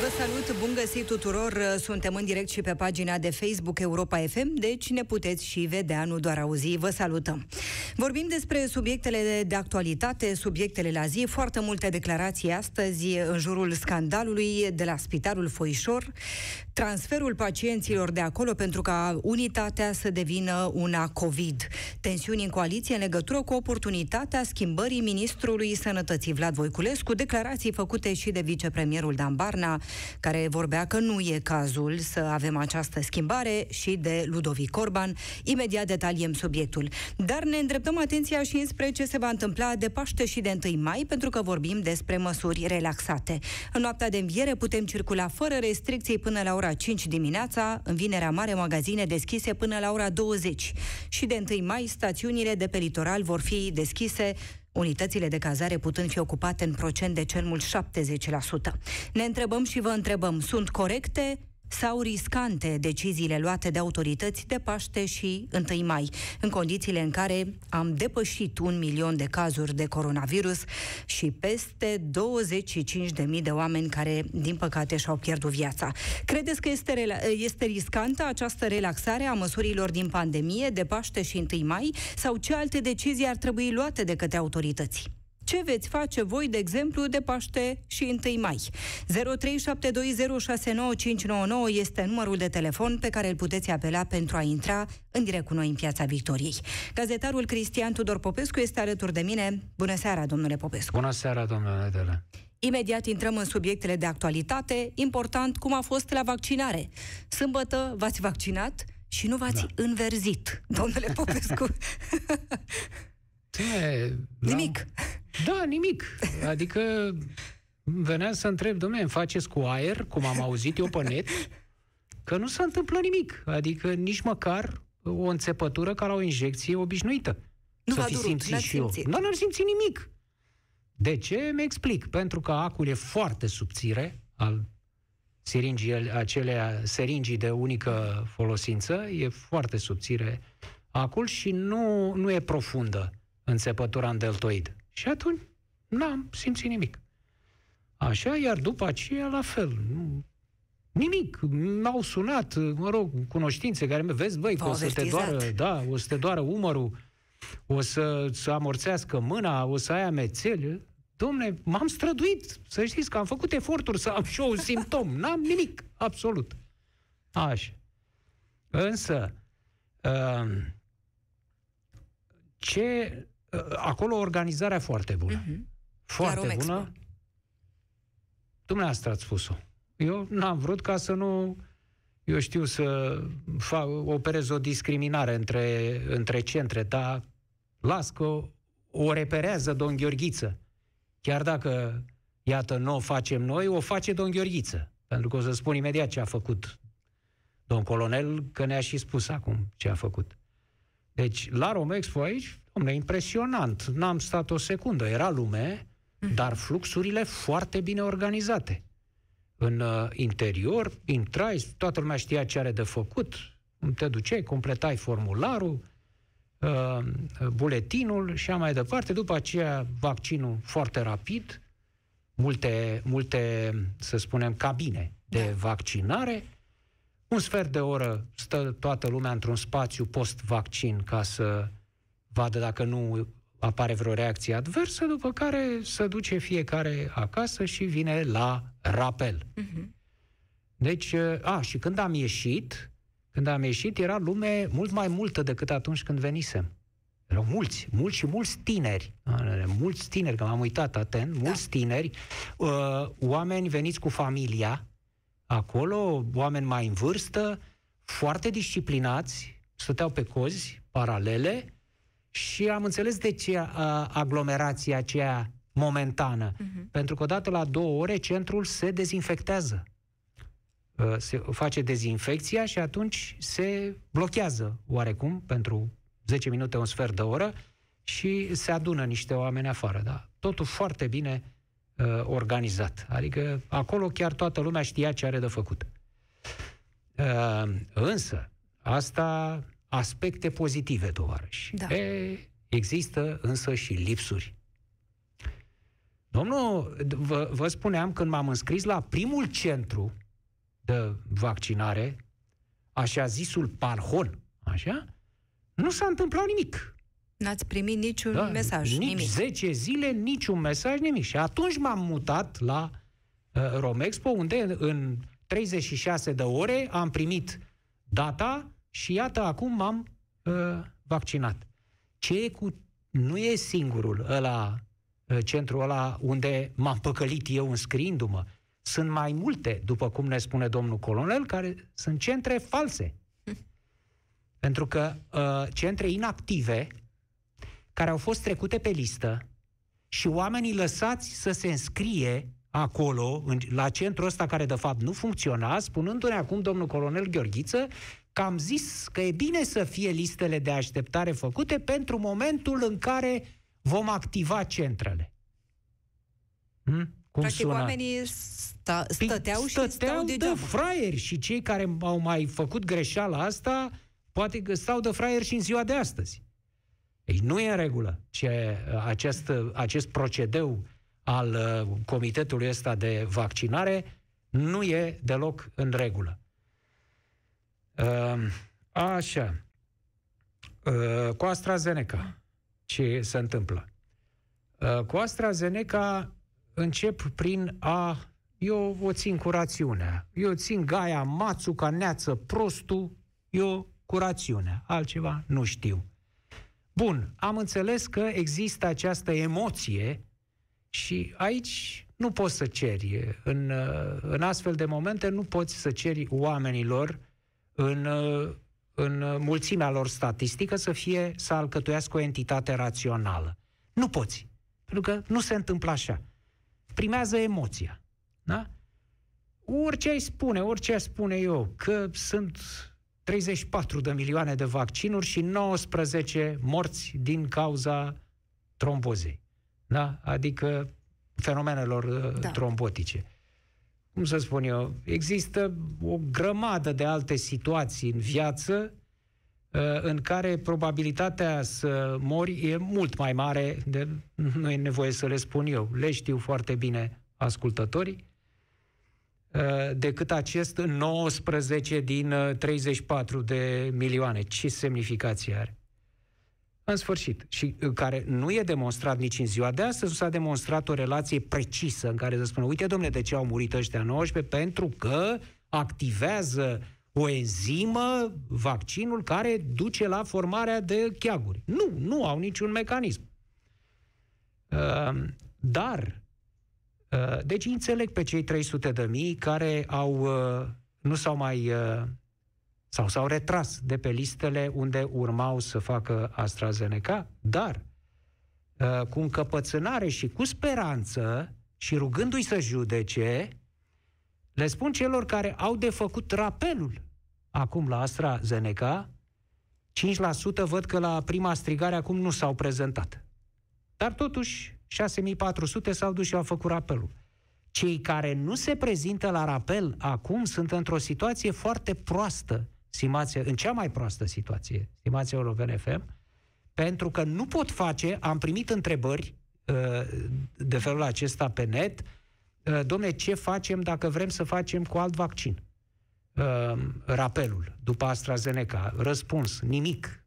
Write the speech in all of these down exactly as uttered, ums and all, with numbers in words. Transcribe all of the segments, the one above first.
Vă salut, bun găsit tuturor! Suntem în direct și pe pagina de Facebook Europa F M, deci ne puteți și vedea, nu doar auzi. Vă salutăm! Vorbim despre subiectele de actualitate, subiectele la zi, foarte multe declarații astăzi în jurul scandalului de la Spitalul Foișor, transferul pacienților de acolo pentru ca unitatea să devină una COVID, tensiuni în coaliție în legătură cu oportunitatea schimbării ministrului Sănătății Vlad Voiculescu, declarații făcute și de vicepremierul Dan Barna, care vorbea că nu e cazul să avem această schimbare, și de Ludovic Orban. Imediat detaliem subiectul. Dar ne îndreptăm atenția și înspre ce se va întâmpla de Paște și de întâi mai, pentru că vorbim despre măsuri relaxate. În noaptea de înviere putem circula fără restricții până la ora cinci dimineața, în Vinerea Mare magazine deschise până la ora douăzeci. Și de întâi mai stațiunile de pe litoral vor fi deschise, unitățile de cazare putând fi ocupate în procent de cel mult șaptezeci la sută. Ne întrebăm și vă întrebăm, sunt corecte sau riscante deciziile luate de autorități de Paște și întâi mai, în condițiile în care am depășit un milion de cazuri de coronavirus și peste douăzeci și cinci de mii de oameni care, din păcate, și-au pierdut viața. Credeți că este, este riscantă această relaxare a măsurilor din pandemie de Paște și întâi mai sau ce alte decizii ar trebui luate de către autorități? Ce veți face voi, de exemplu, de Paște și întâi mai? zero trei șapte doi zero șase nouă cinci nouă nouă este numărul de telefon pe care îl puteți apela pentru a intra în direct cu noi în Piața Victoriei. Gazetarul Cristian Tudor Popescu este alături de mine. Bună seara, domnule Popescu! Bună seara, domnule Nedelea! Imediat intrăm în subiectele de actualitate. Important, cum a fost la vaccinare. Sâmbătă v-ați vaccinat și nu v-ați da. înverzit, domnule Popescu. E, nimic. Da, nimic. Adică veneam să întreb, domnule, îmi faceți cu aer, cum am auzit eu pe net, că nu se întâmplă nimic. Adică nici măcar o înțepătură ca la o injecție obișnuită. Nu s-a fi simțit și eu. Nu, n-am simțit nimic. De ce? Mi-explic. Pentru că acul e foarte subțire al seringii, acelea seringii de unică folosință, e foarte subțire acul și nu, nu e profundă înțepătura în deltoid. Și atunci n-am simțit nimic. Așa, iar după aceea, la fel. Nimic. M-au sunat, mă rog, cunoștințe care mă vezi, băi, că o să te doară, da, o să te doară umărul, o să, să amorțească mâna, o să ai amețeli. Dom'le, m-am străduit, să știți că am făcut eforturi să am și eu un simptom. N-am nimic, absolut. Așa. Însă, uh, ce... Acolo organizarea foarte bună. Uh-huh. Foarte bună. Dumneavoastră ați spus-o. Eu n-am vrut ca să nu, eu știu, să fac, operez o discriminare între, între centre, dar las că o reperează domn Gheorghiță. Chiar dacă, iată, nu o facem noi, o face domn Gheorghiță. Pentru că o să spun imediat ce a făcut domn colonel, că ne-a și spus acum ce a făcut. Deci, la Romexpo aici, dom'le, impresionant, n-am stat o secundă, era lume, dar fluxurile foarte bine organizate. În uh, interior, intrai, toată lumea știa ce are de făcut, te duceai, completai formularul, uh, buletinul și așa mai departe. După aceea, vaccinul foarte rapid, multe, multe să spunem, cabine de vaccinare. Un sfert de oră stă toată lumea într-un spațiu post-vaccin ca să vadă dacă nu apare vreo reacție adversă, după care se duce fiecare acasă și vine la rapel. Uh-huh. Deci, a, și când am ieșit, când am ieșit era lume mult mai multă decât atunci când venisem. Erau mulți, mulți și mulți tineri. Mulți tineri, că m-am uitat atent, mulți da. tineri, oameni veniți cu familia acolo, oameni mai în vârstă, foarte disciplinați, stăteau pe cozi paralele și am înțeles de ce aglomerația aceea momentană. Uh-huh. Pentru că odată la două ore centrul se dezinfectează. Se face dezinfecția și atunci se blochează oarecum pentru zece minute, un sfert de oră și se adună niște oameni afară. Da? Totul foarte bine organizat. Adică acolo chiar toată lumea știa ce are de făcut. Însă, asta aspecte pozitive, tovarăși. Da. E, Există însă și lipsuri. Domnul, vă, vă spuneam, când m-am înscris la primul centru de vaccinare, așa zisul Parhon, așa, nu s-a întâmplat nimic. N-ați primit niciun da, mesaj, nici nimic. zece zile, niciun mesaj, nimic. Și atunci m-am mutat la uh, Romexpo, unde în treizeci și șase de ore am primit data și iată, acum m-am uh, vaccinat. Ce e cu... Nu e singurul ăla, uh, centrul ăla unde m-am păcălit eu înscriindu-mă. Sunt mai multe, după cum ne spune domnul colonel, care sunt centre false. Pentru că uh, centre inactive, care au fost trecute pe listă și oamenii lăsați să se înscrie acolo, în, la centrul ăsta care de fapt nu funcționa, spunându-ne acum domnul colonel Gheorghiță că am zis că e bine să fie listele de așteptare făcute pentru momentul în care vom activa centrele. Hmm? Cum practic sună? Oamenii sta, stăteau, stăteau și stau degeaba. De fraieri și cei care au mai făcut greșeala asta poate că stau de fraieri și în ziua de astăzi. Ei, nu e în regulă ce acest, acest procedeu al uh, comitetului ăsta de vaccinare nu e deloc în regulă. Uh, așa. Uh, cu AstraZeneca ce se întâmplă? Uh, cu AstraZeneca încep prin a... Eu o țin cu rațiunea. Eu țin Gaia, Mațuca, Neață, Prostu, eu cu rațiunea. Altceva nu știu. Bun, am înțeles că există această emoție și aici nu poți să ceri. În, în astfel de momente nu poți să ceri oamenilor în, în mulțimea lor statistică să fie, să alcătuiască o entitate rațională. Nu poți, pentru că nu se întâmplă așa. Primează emoția. Da? Orice ai spune, orice aș spune eu, că sunt... treizeci și patru de milioane de vaccinuri și nouăsprezece morți din cauza trombozei. Da? Adică fenomenelor da. trombotice. Cum să spun eu, există o grămadă de alte situații în viață în care probabilitatea să mori e mult mai mare, de, nu e nevoie să le spun eu, le știu foarte bine ascultătorii, decât acest nouăsprezece din treizeci și patru de milioane. Ce semnificație are? În sfârșit, și care nu e demonstrat nici în ziua de astăzi, s-a demonstrat o relație precisă în care se spune, uite, domnule, de ce au murit ăștia nouăsprezece? Pentru că activează o enzimă, vaccinul, care duce la formarea de cheaguri. Nu, nu au niciun mecanism. Dar... Deci înțeleg pe cei trei sute de mii care au, nu s-au mai, sau s-au retras de pe listele unde urmau să facă AstraZeneca, dar cu încăpățânare și cu speranță și rugându-i să judece, le spun celor care au de făcut rapelul acum la AstraZeneca, cinci la sută văd că la prima strigare acum nu s-au prezentat. Dar totuși, șase mii patru sute s-au dus și au făcut rapelul. Cei care nu se prezintă la rapel acum sunt într-o situație foarte proastă, stimație, în cea mai proastă situație, stimație Europa F M, pentru că nu pot face, am primit întrebări de felul acesta pe net, dom'le, ce facem dacă vrem să facem cu alt vaccin? Rapelul după AstraZeneca, răspuns, nimic.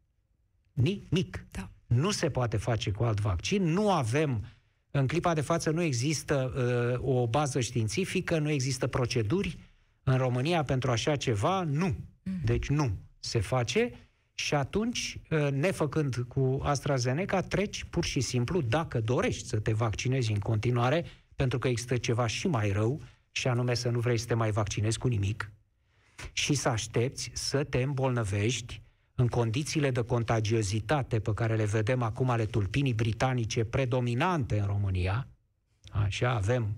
Nimic. Da. Nu se poate face cu alt vaccin, nu avem, în clipa de față nu există uh, o bază științifică, nu există proceduri în România pentru așa ceva, nu. Deci nu se face și atunci, uh, nefăcând cu AstraZeneca, treci pur și simplu, dacă dorești să te vaccinezi în continuare, pentru că există ceva și mai rău, și anume să nu vrei să te mai vaccinezi cu nimic și să aștepți să te îmbolnăvești în condițiile de contagiozitate pe care le vedem acum ale tulpinii britanice predominante în România, așa avem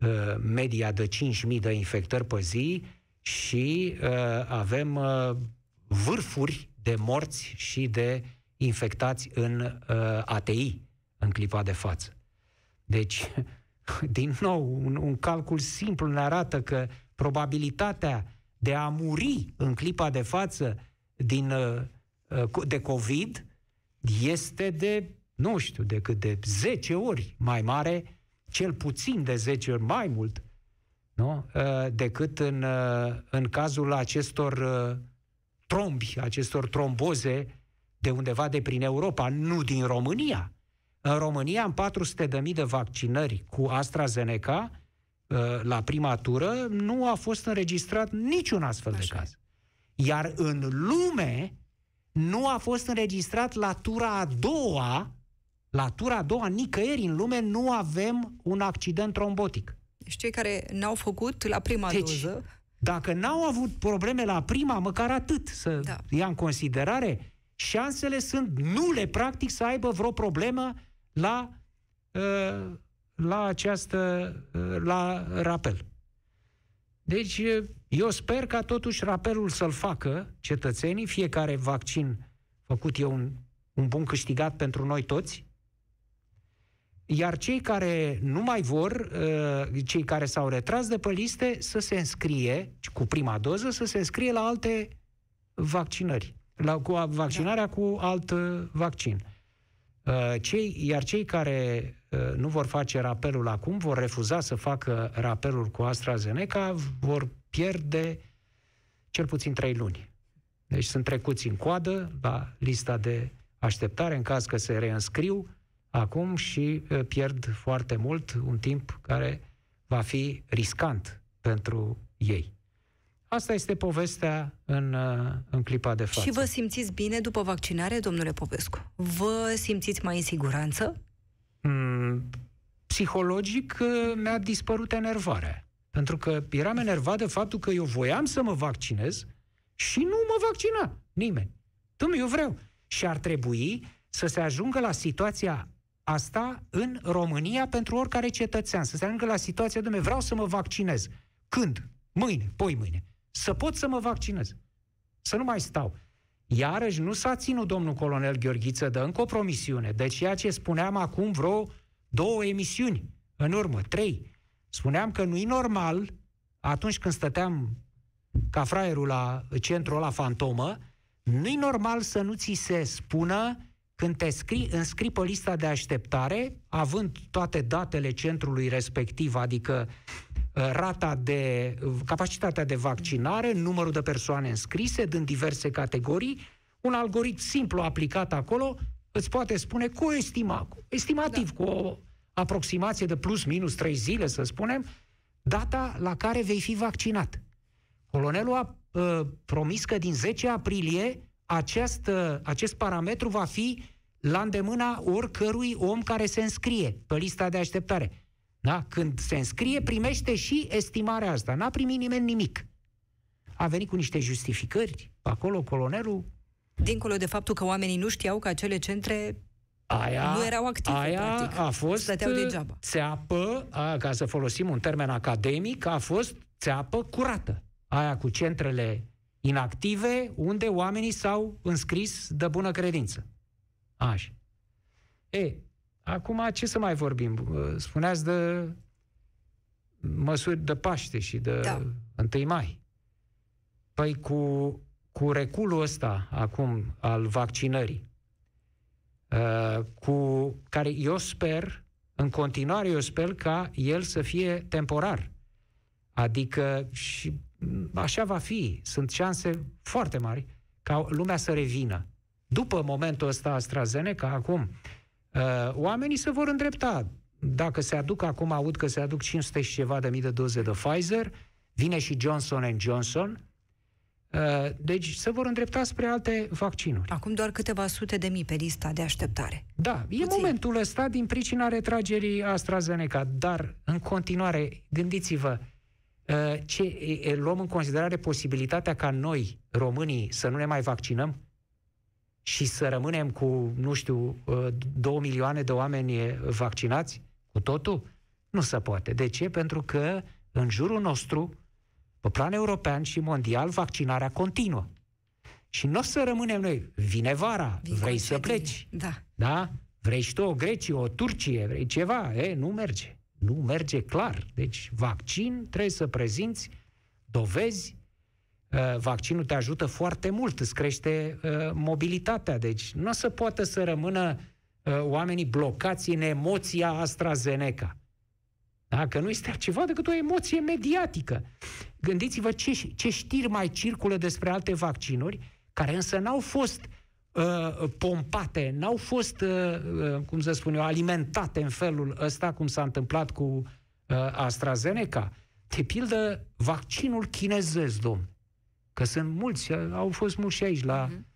uh, media de cinci mii de infectări pe zi și uh, avem uh, vârfuri de morți și de infectați în uh, A T I în clipa de față. Deci, din nou, un, un calcul simplu ne arată că probabilitatea de a muri în clipa de față din, de COVID este de, nu știu, decât de zece ori mai mare, cel puțin de zece ori mai mult, nu? Decât în, în cazul acestor trombi, acestor tromboze de undeva de prin Europa, nu din România. În România, în patru sute de mii de vaccinări cu AstraZeneca, la prima tură, nu a fost înregistrat niciun astfel Așa. de caz. Iar în lume nu a fost înregistrat la tura a doua, la tura a doua, nicăieri în lume nu avem un accident trombotic. Deci cei care n-au făcut la prima deci, doză... dacă n-au avut probleme la prima, măcar atât să da. ia în considerare, șansele sunt nule, practic, să aibă vreo problemă la, la această, la rapel. Deci, eu sper ca totuși rapelul să-l facă cetățenii, fiecare vaccin făcut e un, un bun câștigat pentru noi toți, iar cei care nu mai vor, cei care s-au retras de pe liste, să se înscrie, cu prima doză, să se înscrie la alte vaccinări, la, cu vaccinarea da. cu alt vaccin. Cei, iar cei care nu vor face rapelul acum, vor refuza să facă rapelul cu AstraZeneca, vor pierde cel puțin trei luni. Deci sunt trecuți în coadă la lista de așteptare, în caz că se reînscriu acum, și pierd foarte mult, un timp care va fi riscant pentru ei. Asta este povestea în, în clipa de față. Și vă simțiți bine după vaccinare, domnule Popescu? Vă simțiți mai în siguranță? Mm, psihologic mi-a dispărut enervarea. Pentru că eram enervat de faptul că eu voiam să mă vaccinez și nu mă vaccina nimeni. Dom'le, eu vreau. Și ar trebui să se ajungă la situația asta în România pentru oricare cetățean. Să se ajungă la situația, dom'le, vreau să mă vaccinez. Când? Mâine, poimâine. Să pot să mă vaccinez. Să nu mai stau. Iarăși nu s-a ținut domnul colonel Gheorghiță de încă o promisiune. De ceea ce spuneam acum vreo două emisiuni în urmă, trei. Spuneam că nu-i normal, atunci când stăteam ca fraierul la centrul la fantomă, nu-i normal să nu ți se spună când te scrii, înscrii pe lista de așteptare, având toate datele centrului respectiv, adică rata de, capacitatea de vaccinare, numărul de persoane înscrise din diverse categorii, un algoritm simplu aplicat acolo îți poate spune cu estima, estimativ, da. cu o aproximație de plus minus trei zile, să spunem, data la care vei fi vaccinat. Colonelul a uh, promis că din zece aprilie acest, uh, acest parametru va fi la îndemâna oricărui om care se înscrie pe lista de așteptare. Da? Când se înscrie, primește și estimarea asta. N-a primit nimeni nimic. A venit cu niște justificări acolo, colonelul. Dincolo de faptul că oamenii nu știau că acele centre aia, nu erau active, aia practic. a fost Stăteau degeaba. țeapă, a, ca să folosim un termen academic, a fost țeapă curată. Aia cu centrele inactive, unde oamenii s-au înscris de bună credință. Așa. E... Acum, ce să mai vorbim? Spuneați de măsuri de Paște și de da. întâi mai. Păi cu, cu reculul ăsta, acum, al vaccinării, cu care eu sper, în continuare eu sper ca el să fie temporar. Adică, și așa va fi, sunt șanse foarte mari ca lumea să revină. După momentul ăsta AstraZeneca, acum... oamenii se vor îndrepta. Dacă se aduc, acum aud că se aduc cinci sute și ceva de mii de doze de Pfizer, vine și Johnson and Johnson, deci se vor îndrepta spre alte vaccinuri. Acum doar câteva sute de mii pe lista de așteptare. Da, e Puțin. momentul ăsta din pricina retragerii AstraZeneca, dar în continuare, gândiți-vă, ce, luăm în considerare posibilitatea ca noi, românii, să nu ne mai vaccinăm? Și să rămânem cu, nu știu, două milioane de oameni vaccinați cu totul? Nu se poate. De ce? Pentru că în jurul nostru, pe plan european și mondial, vaccinarea continuă. Și nu o să rămânem noi. Vine vara, Vin vrei să pleci. Da. da. Vrei și tu o Grecie, o Turcie, vrei ceva. E, nu merge. Nu merge clar. Deci, vaccin, trebuie să prezinți dovezi, vaccinul te ajută foarte mult, îți crește mobilitatea. Deci nu o să poată să rămână oamenii blocați în emoția AstraZeneca. Dacă nu este ceva decât o emoție mediatică. Gândiți-vă ce, ce știri mai circulă despre alte vaccinuri, care însă n-au fost uh, pompate, n-au fost, uh, cum să spun eu, alimentate în felul ăsta, cum s-a întâmplat cu uh, AstraZeneca. De pildă, vaccinul chinezesc, domn. Că sunt mulți, au fost mulți și aici la... Mm-hmm.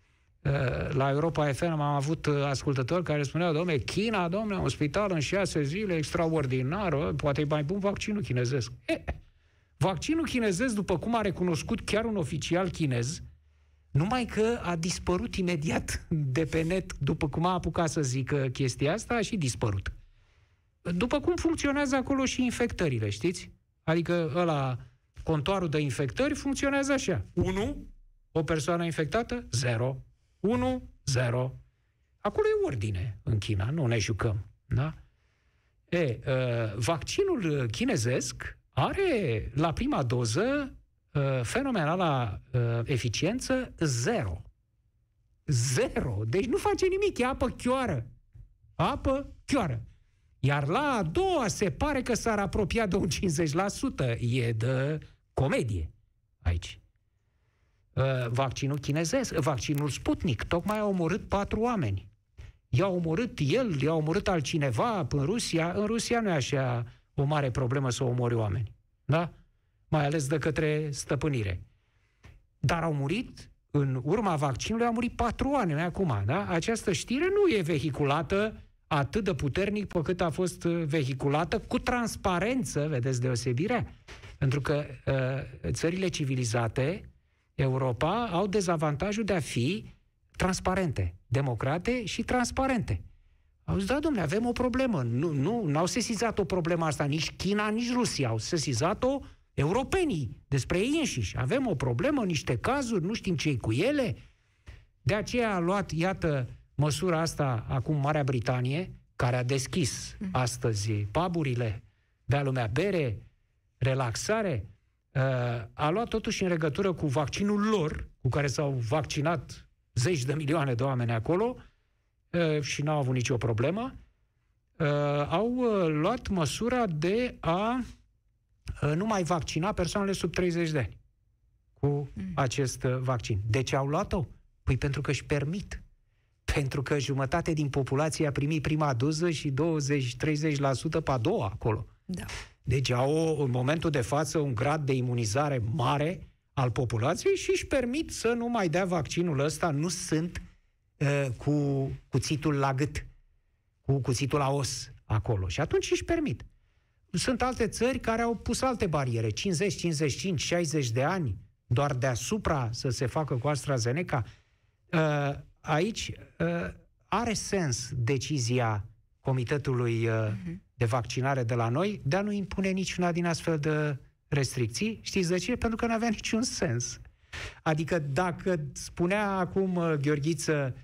La Europa F M am avut ascultători care spuneau, domne, China, domne, un spital în șase zile, extraordinar, poate e mai bun vaccinul chinezesc. E, vaccinul chinezesc, după cum a recunoscut chiar un oficial chinez, numai că a dispărut imediat de pe net, după cum a apucat să zică chestia asta, a și dispărut. După cum funcționează acolo și infectările, știți? Adică ăla, contoarul de infectări funcționează așa. unu, o persoană infectată, zero. unu, zero. Acolo e ordine în China, nu ne jucăm. Da? E, uh, vaccinul chinezesc are, la prima doză, uh, fenomenala uh, eficiență, zero. Zero. Deci nu face nimic, e apă chioară. Apă chioară. Iar la a doua se pare că s-ar apropia de un cincizeci la sută. E de comedie aici. Vaccinul chinezesc, vaccinul Sputnik, tocmai a omorât patru oameni. I-a omorât el, i-a omorât altcineva în Rusia. În Rusia nu e așa o mare problemă să omori oameni. Da? Mai ales de către stăpânire. Dar au murit, în urma vaccinului, au murit patru oameni acum. Da? Această știre nu e vehiculată atât de puternic pe cât a fost vehiculată cu transparență, vedeți deosebirea. Pentru că țările civilizate... Europa au dezavantajul de a fi transparente, democrate și transparente. Au zis, da, dom'le, avem o problemă. Nu, nu, n-au sesizat o problemă asta, nici China, nici Rusia. Au sesizat-o europenii, despre ei înșiși. Avem o problemă, niște cazuri, nu știm ce-i cu ele. De aceea a luat, iată, măsura asta acum Marea Britanie, care a deschis astăzi puburile, bea lumea bere, relaxare... a luat totuși în legătură cu vaccinul lor, cu care s-au vaccinat zeci de milioane de oameni acolo și n-au avut nicio problemă, au luat măsura de a nu mai vaccina persoanele sub treizeci de ani cu acest vaccin. De ce au luat-o? Păi pentru că își permit. Pentru că jumătate din populație a primit prima doză și douăzeci treizeci la sută pe a doua acolo. Da. Deci au, în momentul de față, un grad de imunizare mare al populației și își permit să nu mai dea vaccinul ăsta. Nu sunt uh, cu cuțitul la gât, cu cuțitul la os acolo. Și atunci își permit. Sunt alte țări care au pus alte bariere. cincizeci, cincizeci și cinci, șaizeci de ani doar deasupra să se facă cu AstraZeneca. Uh, aici uh, are sens decizia Comitetului uh, uh-huh. de vaccinare de la noi, dar nu impune niciuna din astfel de restricții. Știți de ce? Pentru că nu avea niciun sens. Adică dacă spunea acum Gheorghiță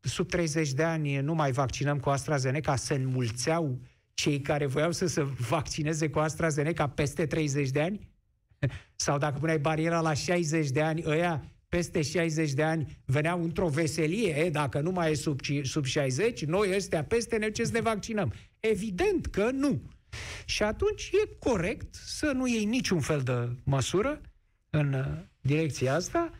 sub treizeci de ani nu mai vaccinăm cu AstraZeneca, se înmulțeau cei care voiau să se vaccineze cu AstraZeneca peste treizeci de ani? Sau dacă puneai bariera la șaizeci de ani, ăia peste șaizeci de ani veneau într-o veselie, e, dacă nu mai e sub, sub șaizeci, noi ăstea peste ne ce să ne vaccinăm. Evident că nu. Și atunci e corect să nu iei niciun fel de măsură în direcția asta,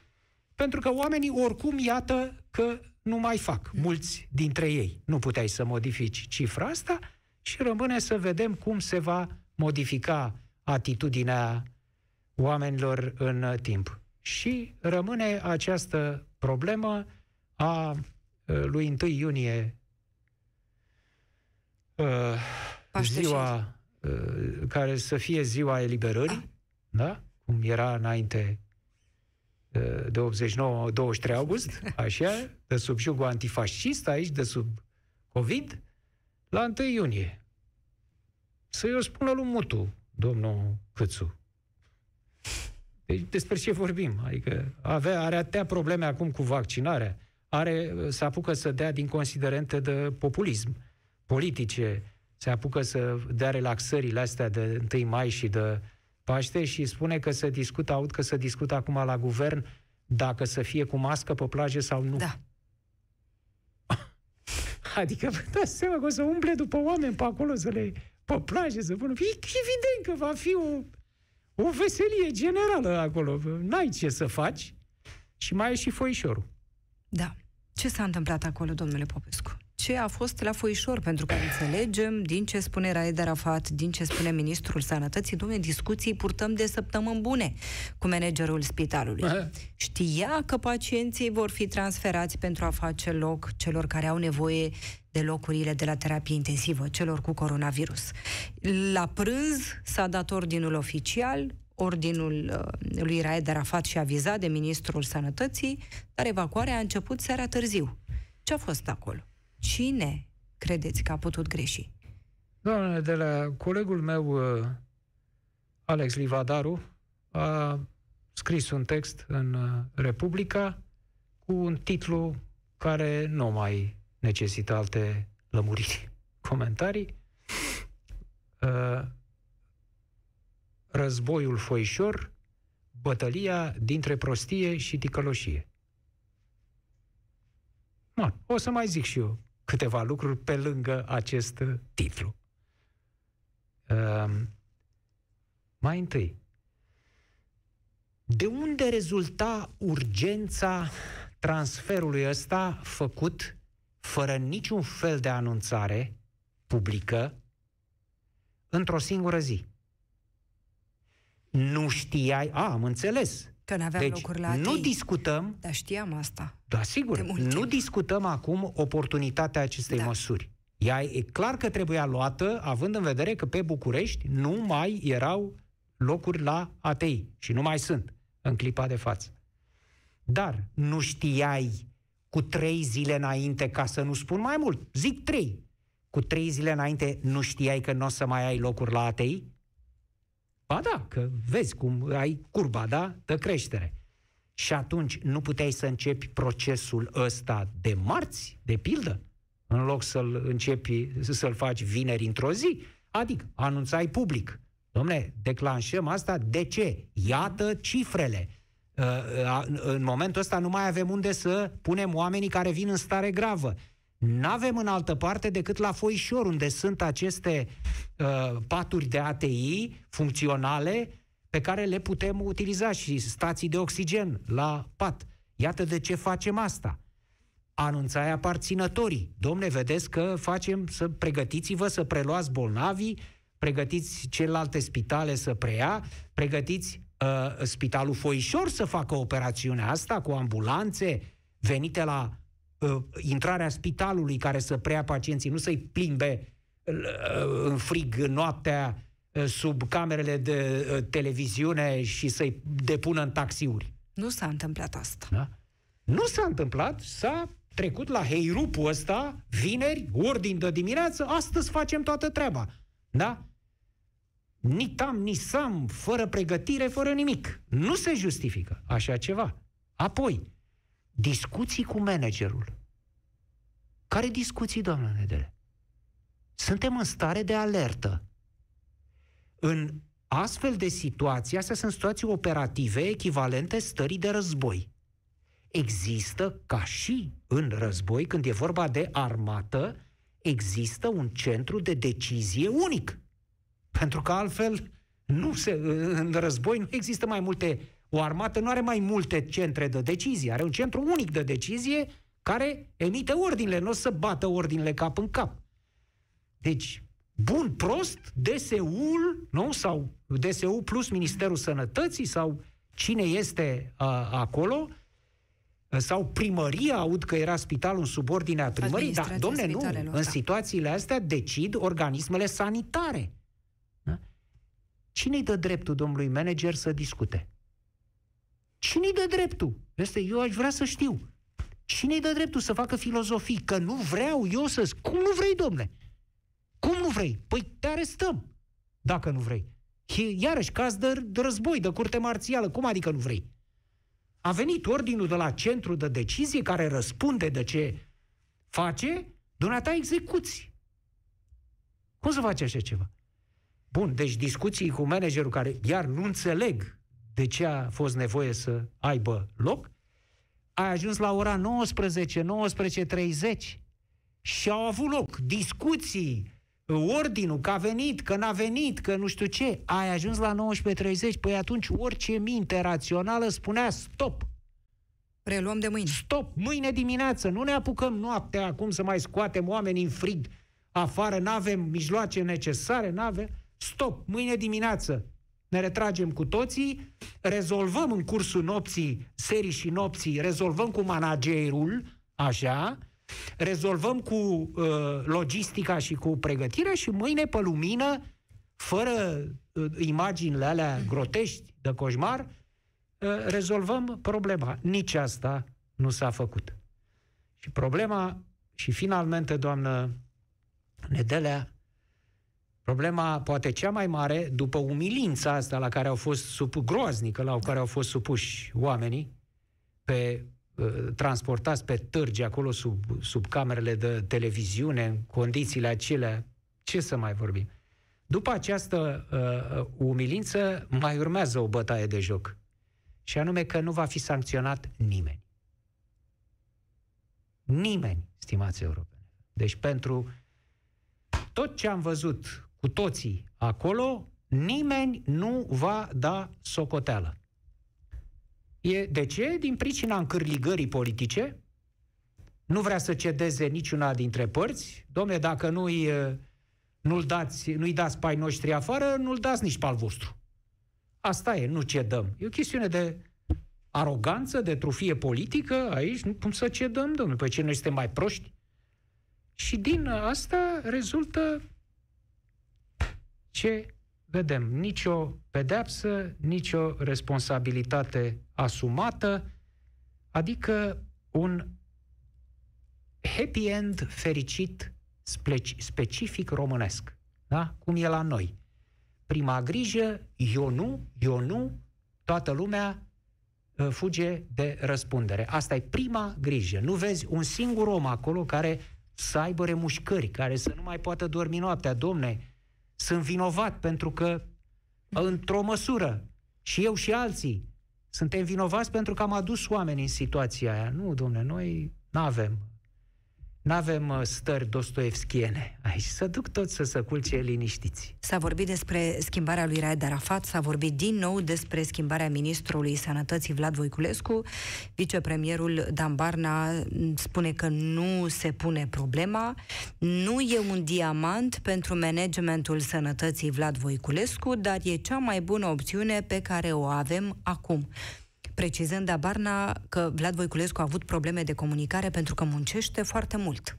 pentru că oamenii oricum, iată, că nu mai fac. Mulți dintre ei nu puteai să modifici cifra asta și rămâne să vedem cum se va modifica atitudinea oamenilor în timp. Și rămâne această problemă a lui întâi iunie, ziua care să fie ziua eliberării, da? Cum era înainte de optzeci și nouă, douăzeci și trei august, așa, de sub jugul antifascist, aici, de sub COVID, la întâi iunie. Să-i o spună lui Mutu, domnul Cîțu. Deci despre ce vorbim? Adică avea, are atâtea probleme acum cu vaccinarea, are, se apucă să dea din considerente de populism politice, se apucă să dea relaxările astea de întâi mai și de Paște și spune că se discută, aud că se discută acum la guvern dacă să fie cu mască pe plajă sau nu. Da. Adică vă dați seama că o să umble după oameni pe acolo, să le... pe plajă, să pună... Evident că va fi o, o veselie generală acolo. N-ai ce să faci. Și mai e și Foișorul. Da. Ce s-a întâmplat acolo, domnule Popescu? Ce a fost la Foișor? Pentru că înțelegem din ce spune Raed Arafat, din ce spune ministrul Sănătății, domne, discuții purtăm de săptămâni bune cu managerul spitalului. Aha. Știa că pacienții vor fi transferați pentru a face loc celor care au nevoie de locurile de la terapie intensivă, celor cu coronavirus. La prânz s-a dat ordinul oficial, ordinul lui Raed Arafat și avizat de ministrul Sănătății, dar evacuarea a început seara târziu. Ce a fost acolo? Cine credeți că a putut greși? Doamne, de la colegul meu, Alex Livadaru, a scris un text în Republica cu un titlu care nu mai necesită alte lămuriri, comentarii. Războiul Foișor, bătălia dintre prostie și ticăloșie. Ma, o să mai zic și eu câteva lucruri pe lângă acest titlu. Uh, mai întâi, de unde rezulta urgența transferului ăsta făcut fără niciun fel de anunțare publică într-o singură zi? Nu știai... A, am înțeles. Că n-aveam locuri la nu tine. Discutăm... Dar știam asta. Da, sigur. Nu discutăm acum oportunitatea acestei da. măsuri. Ea e clar că trebuia luată, având în vedere că pe București nu mai erau locuri la A T I. Și nu mai sunt în clipa de față. Dar nu știai cu trei zile înainte, ca să nu spun mai mult, zic trei, cu trei zile înainte nu știai că nu o să mai ai locuri la A T I? Ba da, că vezi cum ai curba, da? De creștere. Și atunci nu puteai să începi procesul ăsta de marți, de pildă, în loc să-l începi, să-l faci vineri într-o zi. Adică anunțai public. Dom'le, declanșăm asta. De ce? Iată cifrele. În momentul ăsta nu mai avem unde să punem oamenii care vin în stare gravă. N-avem în altă parte decât la Foișor, unde sunt aceste uh, paturi de A T I funcționale pe care le putem utiliza și stații de oxigen la pat. Iată de ce facem asta. Anunțai aparținătorii. Domne, vedeți că facem să pregătiți-vă să preluați bolnavii, pregătiți celelalte spitale să preia, pregătiți uh, Spitalul Foișor să facă operațiunea asta cu ambulanțe venite la intrarea spitalului care să preia pacienții, nu să-i plimbe în frig noaptea sub camerele de televiziune și să-i depună în taxiuri. Nu s-a întâmplat asta. Da? Nu s-a întâmplat, s-a trecut la heirupul ăsta, vineri, ordin de dimineață, astăzi facem toată treaba. Da? Ni tam, ni sam, fără pregătire, fără nimic. Nu se justifică așa ceva. Apoi, discuții cu managerul. Care discuții, doamnă Nedelea? Suntem în stare de alertă. În astfel de situații, astea sunt situații operative echivalente stării de război. Există, ca și în război, când e vorba de armată, există un centru de decizie unic. Pentru că altfel, nu se, în război nu există mai multe... O armată nu are mai multe centre de decizie, are un centru unic de decizie care emite ordinele, nu o să bată ordinele cap în cap. Deci, bun, prost, D S U-ul, nu? Sau D S U plus Ministerul Sănătății, sau cine este a, acolo, sau primăria, aud că era spitalul în subordinea primării, dar, domne, nu, în situațiile astea decid organismele sanitare. Da? Cine-i dă dreptul domnului manager să discute? Cine-i dă dreptul? Este, eu aș vrea să știu. Cine-i dă dreptul să facă filozofii? Că nu vreau eu să... Cum nu vrei, domne? Cum nu vrei? Păi te arestăm, dacă nu vrei. Iarăși, caz de război, de curte marțială. Cum adică nu vrei? A venit ordinul de la centru de decizie care răspunde de ce face, dumneata execuții. Cum să faci așa ceva? Bun, deci discuții cu managerul care iar nu înțeleg de ce a fost nevoie să aibă loc, a ajuns la ora nouăsprezece, nouăsprezece și treizeci și au avut loc discuții, ordinul, că a venit, că n-a venit, că nu știu ce, ai ajuns la nouăsprezece și treizeci, păi atunci orice minte rațională spunea stop. Preluăm de mâine. Stop, mâine dimineață, nu ne apucăm noaptea acum să mai scoatem oamenii în frig afară, n-avem mijloace necesare, n-avem, stop, mâine dimineață. Ne retragem cu toții, rezolvăm în cursul nopții, serii și nopții, rezolvăm cu managerul, așa, rezolvăm cu uh, logistica și cu pregătirea și mâine pe lumină, fără uh, imaginile alea grotești de coșmar, uh, rezolvăm problema. Nici asta nu s-a făcut. Și problema, și finalmente, doamnă Nedelea, problema poate cea mai mare, după umilința asta la care au fost supuși, groaznică la care au fost supuși oamenii, pe, transportați pe târgi acolo sub, sub camerele de televiziune, în condițiile acelea, ce să mai vorbim? După această uh, umilință mai urmează o bătaie de joc. Și anume că nu va fi sancționat nimeni. Nimeni, stimați europeni. Deci pentru tot ce am văzut cu toții acolo, nimeni nu va da socoteală. E, de ce? Din pricina încârligării politice. Nu vrea să cedeze niciuna dintre părți. Dom'le, dacă nu-i nu-l dați, nu-i dați pe ai noștri afară, nu-l dați nici pe al vostru. Asta e, nu cedăm. E o chestiune de aroganță, de trufie politică. Aici, cum să cedăm, dom'le? Păi ce, noi suntem mai proști? Și din asta rezultă ce vedem. Nicio pedeapsă, nicio responsabilitate asumată, adică un happy end fericit specific românesc. Da? Cum e la noi. Prima grijă, eu nu, eu nu, toată lumea fuge de răspundere. Asta e prima grijă. Nu vezi un singur om acolo care să aibă remușcări, care să nu mai poată dormi noaptea. Domne, sunt vinovat pentru că, într-o măsură, și eu și alții, suntem vinovați pentru că am adus oamenii în situația aia. Nu, domne, noi n-avem. N-avem stări dostoevskiene aici. Să duc toți să se culce liniștiți. S-a vorbit despre schimbarea lui Raed Arafat, s-a vorbit din nou despre schimbarea ministrului Sănătății Vlad Voiculescu. Vicepremierul Dan Barna spune că nu se pune problema. Nu e un diamant pentru managementul Sănătății Vlad Voiculescu, dar e cea mai bună opțiune pe care o avem acum. Precizând Dan Barna că Vlad Voiculescu a avut probleme de comunicare pentru că muncește foarte mult.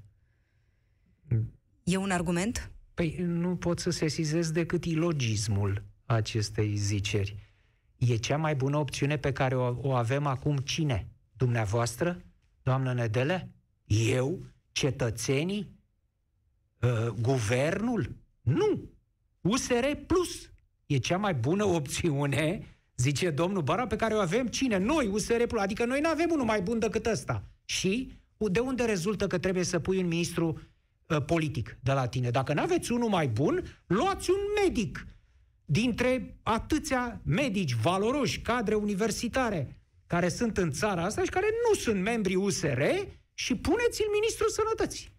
E un argument? Păi nu pot să sesizez decât ilogismul acestei ziceri. E cea mai bună opțiune pe care o, o avem acum cine? Dumneavoastră? Doamnă Nedele? Eu? Cetățenii? Uh, guvernul? Nu! U S R Plus e cea mai bună opțiune, zice domnul Barna, pe care o avem cine? Noi, U S R Plus. Adică noi nu avem unul mai bun decât ăsta. Și de unde rezultă că trebuie să pui un ministru uh, politic de la tine? Dacă nu aveți unul mai bun, luați un medic. Dintre atâția medici valoroși, cadre universitare, care sunt în țara asta și care nu sunt membri U S R, și puneți-l ministrul sănătății.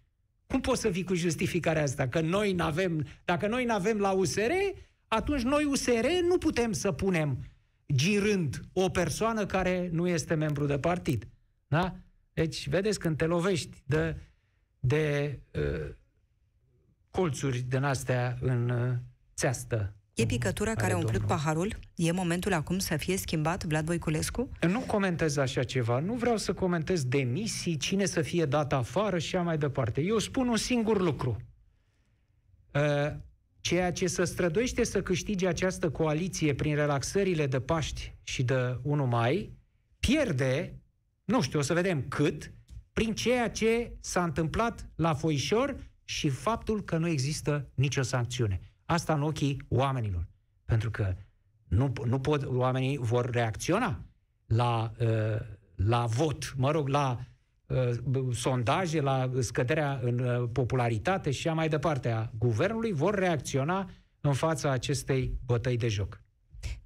Cum poți să vii cu justificarea asta? Că noi n-avem, dacă noi n-avem la U S R, atunci noi U S R nu putem să punem girând o persoană care nu este membru de partid. Da? Deci, vedeți, când te lovești de, de uh, colțuri din astea în uh, țeastă. E picătura care a umplut paharul? E momentul acum să fie schimbat Vlad Voiculescu? Nu comentez așa ceva. Nu vreau să comentez demisii, cine să fie dat afară și așa mai departe. Eu spun un singur lucru. Uh, Ceea ce se străduiește să câștige această coaliție prin relaxările de Paști și de unu mai, pierde, nu știu, o să vedem cât, prin ceea ce s-a întâmplat la Foișor și faptul că nu există nicio sancțiune. Asta în ochii oamenilor. Pentru că nu, nu pot, oamenii vor reacționa la, la vot, mă rog, la sondaje, la scăderea în popularitate și așa mai departe a guvernului, vor reacționa în fața acestei bătăi de joc.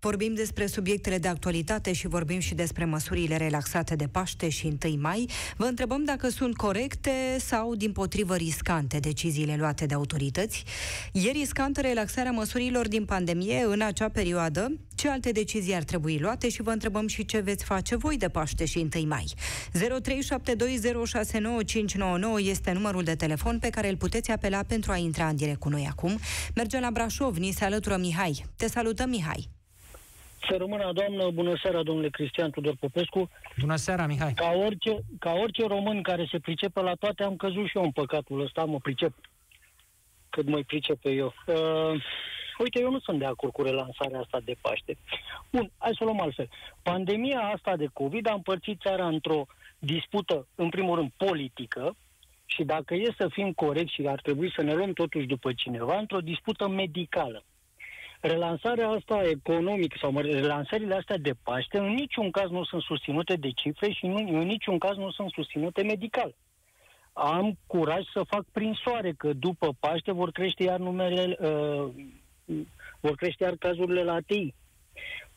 Vorbim despre subiectele de actualitate și vorbim și despre măsurile relaxate de Paște și întâi mai. Vă întrebăm dacă sunt corecte sau, dimpotrivă, riscante deciziile luate de autorități. E riscantă relaxarea măsurilor din pandemie în acea perioadă? Ce alte decizii ar trebui luate? Și vă întrebăm și ce veți face voi de Paște și întâi mai. zero trei șapte doi zero șase nouă cinci nouă nouă este numărul de telefon pe care îl puteți apela pentru a intra în direct cu noi acum. Mergem la Brașov, ni se alătură Mihai. Te salutăm, Mihai. Să rămână, doamnă, bună seara, domnule Cristian Tudor Popescu. Bună seara, Mihai. Ca orice, ca orice român care se pricepe la toate, am căzut și eu în păcatul ăsta, mă pricep cât mă pricep eu. Uh, uite, eu nu sunt de acord cu relansarea asta de Paște. Bun, hai să o luăm altfel. Pandemia asta de COVID a împărțit țara într-o dispută, în primul rând, politică, și dacă e să fim corecți și ar trebui să ne luăm totuși după cineva, într-o dispută medicală. Relansarea asta economică sau relansările astea de Paște în niciun caz nu sunt susținute de cifre și nu, în niciun caz nu sunt susținute medical. Am curaj să fac prin soare că după Paște vor crește iar numerele, uh, vor crește iar cazurile la A T I.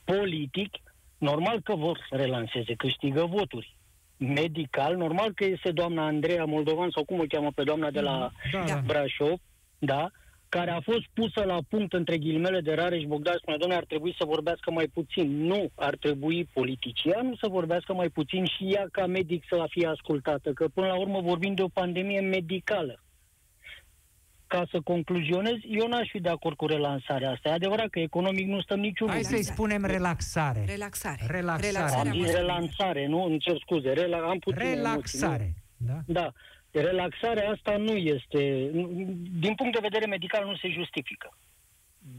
Politic, normal că vor să relanseze, câștigă voturi. Medical, normal că este doamna Andreea Moldovan sau cum o cheamă pe doamna de la da. Brașov, da? Care a fost pusă la punct, între ghilimele, de Rareș Bogdan, spune, doamne, ar trebui să vorbească mai puțin. Nu, ar trebui politicianul să vorbească mai puțin și ea ca medic să fie ascultată, că până la urmă vorbim de o pandemie medicală. Ca să concluzionez, eu n-aș fi de acord cu relansarea asta. E adevărat că economic nu stăm niciun. Hai să-i spunem relaxare. Relaxare. Relaxare. Relaxare. Am zis relansare, nu? Îmi cer scuze. Rela- am puțin relaxare. Emoții, da. Da. Relaxarea asta nu este, din punct de vedere medical nu se justifică.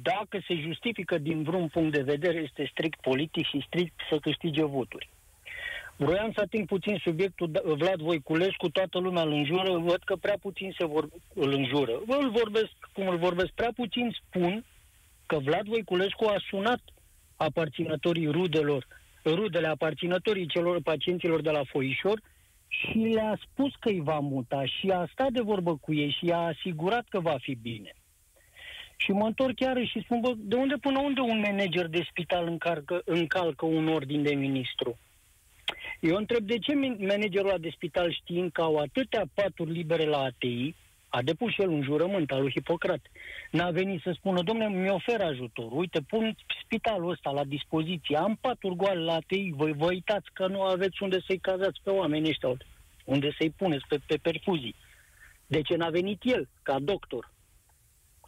Dacă se justifică din vreun punct de vedere, este strict politic și strict să câștige voturi. Vroiam să ating puțin subiectul Vlad Voiculescu, toată lumea îl înjură, văd că prea puțin se vor, îl înjură. Îl vorbesc, cum îl vorbesc, prea puțin spun că Vlad Voiculescu a sunat aparținătorii rudelor, rudele aparținătorii celor pacienților de la Foișor, și le-a spus că îi va muta și a stat de vorbă cu ei și i-a asigurat că va fi bine. Și mă întorc iarăși și spun, bă, de unde până unde un manager de spital încarcă, încalcă un ordin de ministru? Eu întreb, de ce managerul ăla de spital, știind că au atâtea paturi libere la A T I, a depus și el un jurământ al lui Hipocrate, n-a venit să spună, dom'le, mi-oferă ajutor, uite, pun spitalul ăsta la dispoziție, am paturi goale la A T I, voi vă uitați că nu aveți unde să-i cazați pe oamenii ăștia, unde să-i puneți pe, pe perfuzii. De ce n-a venit el, ca doctor?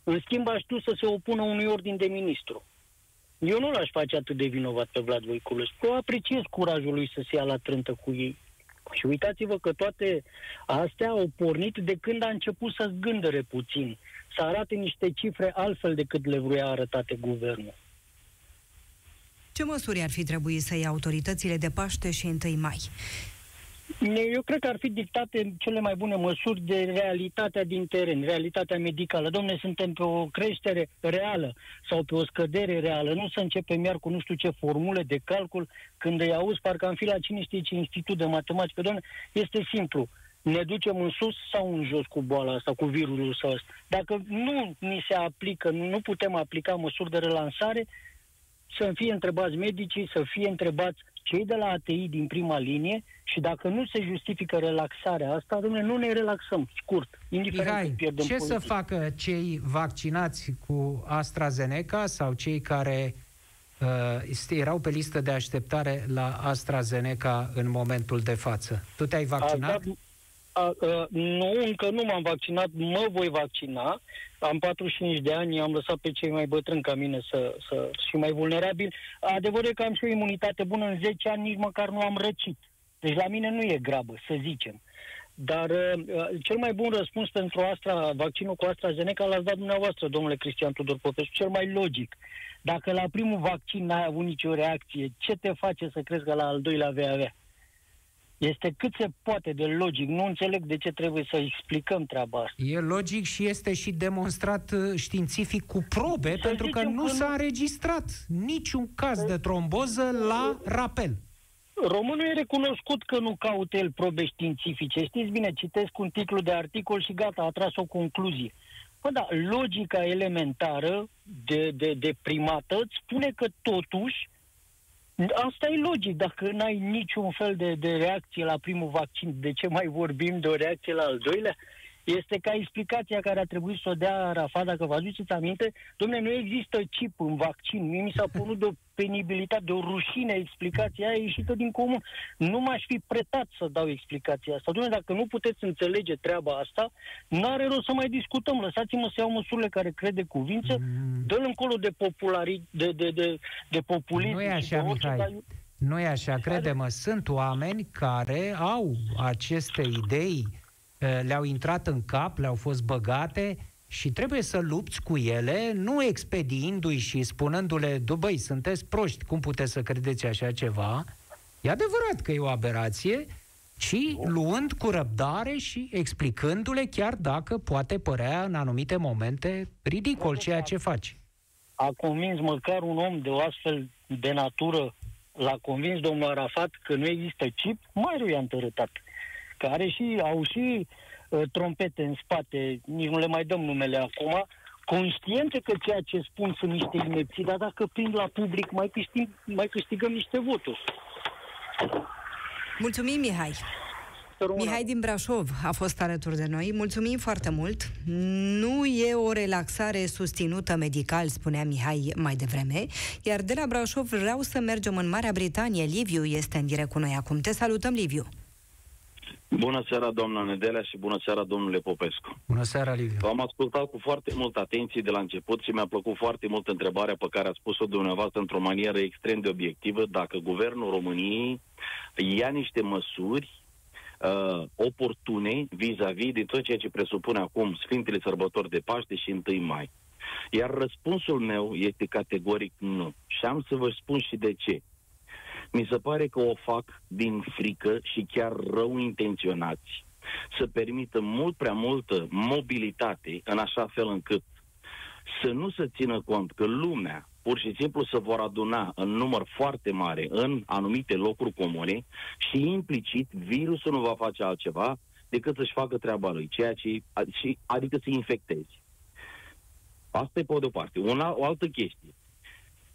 În schimb, a știut să se opună unui ordin de ministru. Eu nu l-aș face atât de vinovat pe Vlad Voiculescu, apreciez curajul lui să se ia la trântă cu ei. Și uitați-vă că toate astea au pornit de când a început să zgândere puțin, să arate niște cifre altfel decât le vroia arătate guvernul. Ce măsuri ar fi trebuit să ia autoritățile de Paște și întâi mai? Eu cred că ar fi dictate cele mai bune măsuri de realitatea din teren, realitatea medicală. Dom'le, suntem pe o creștere reală sau pe o scădere reală. Nu să începem iar cu nu știu ce formule de calcul, când îi auzi, parcă am fi la cine știe ce institut de matematică. Dom'le, este simplu. Ne ducem în sus sau în jos cu boala asta, cu virusul ăsta. Dacă nu ni se aplică, nu putem aplica măsuri de relansare, să fie întrebați medicii, să fie întrebați cei de la A T I din prima linie, și dacă nu se justifică relaxarea asta, domnule, nu ne relaxăm, scurt, indiferent Mihai, că pierdem ce politic. Să facă cei vaccinați cu AstraZeneca sau cei care uh, erau pe listă de așteptare la AstraZeneca în momentul de față? Tu te-ai vaccinat? Asta, a, a, nu, încă nu m-am vaccinat, mă voi vaccina. Am patruzeci și cinci de ani, am lăsat pe cei mai bătrâni ca mine să, să, și mai vulnerabili. Adevărul e că am și o imunitate bună, în zece ani nici măcar nu am răcit. Deci la mine nu e grabă, să zicem. Dar uh, cel mai bun răspuns pentru Astra, vaccinul cu AstraZeneca l-ați dat dumneavoastră, domnule Cristian Tudor Popescu, cel mai logic. Dacă la primul vaccin n-ai avut nicio reacție, ce te face să crezi că la al doilea vei avea? Este cât se poate de logic. Nu înțeleg de ce trebuie să explicăm treaba asta. E logic și este și demonstrat științific cu probe, să pentru că nu s-a înregistrat niciun caz de tromboză la rapel. Românul e recunoscut că nu caută el probe științifice. Știți bine, citesc un titlu de articol și gata, a tras o concluzie. Bă, da, logica elementară de, de, de primată îți spune că totuși asta e logic. Dacă n-ai niciun fel de, de reacție la primul vaccin, de ce mai vorbim de o reacție la al doilea? Este ca explicația care a trebuit să o dea Arafat, dacă vă aduceți aminte. Dom'le, nu există chip în vaccin. Mie mi s-a părut de o penibilitate, de o rușine explicația aia ieșită din comun. Nu m-aș fi pretat să dau explicația asta. Dom'le, dacă nu puteți înțelege treaba asta, n-are rost să mai discutăm. Lăsați-mă să iau măsurile care cred de cuvință. Mm. Dă-l încolo de, populari, de, de, de, de populism. Nu e așa, Mihai. Nu e așa, crede-mă. Sunt oameni care au aceste idei, le-au intrat în cap, le-au fost băgate și trebuie să lupți cu ele, nu expediindu-i și spunându-le, băi, sunteți proști, cum puteți să credeți așa ceva? E adevărat că e o aberație, ci luând cu răbdare și explicându-le, chiar dacă poate părea în anumite momente ridicol ceea ce faci. A convins măcar un om de o astfel de natură, l-a convins domnul Arafat că nu există chip, mai rău i-a întărătat. Care și au și uh, trompete în spate, nici nu le mai dăm numele acum, conștiente că ceea ce spun sunt niște inepții, dar dacă prind la public mai, câștig, mai câștigăm niște voturi. Mulțumim, Mihai. Mihai din Brașov a fost alături de noi. Mulțumim foarte mult. Nu e o relaxare susținută medical, spunea Mihai mai devreme. Iar de la Brașov vreau să mergem în Marea Britanie. Liviu este în direct cu noi acum. Te salutăm, Liviu. Bună seara, doamna Nedelea, și bună seara, domnule Popescu. Bună seara, Liviu. V-am ascultat cu foarte multă atenție de la început și mi-a plăcut foarte mult întrebarea pe care a spus-o dumneavoastră într-o manieră extrem de obiectivă, dacă guvernul României ia niște măsuri uh, oportune vis-a-vis de tot ceea ce presupune acum Sfintele Sărbători de Paște și întâi mai. Iar răspunsul meu este categoric nu. Și am să vă spun și de ce. Mi se pare că o fac din frică și chiar rău intenționați. Să permită mult prea multă mobilitate în așa fel încât să nu se țină cont că lumea pur și simplu se vor aduna în număr foarte mare în anumite locuri comune și implicit virusul nu va face altceva decât să-și facă treaba lui, ceea ce, adică să infectezi. Asta e pe de-o parte. Una, o altă chestie.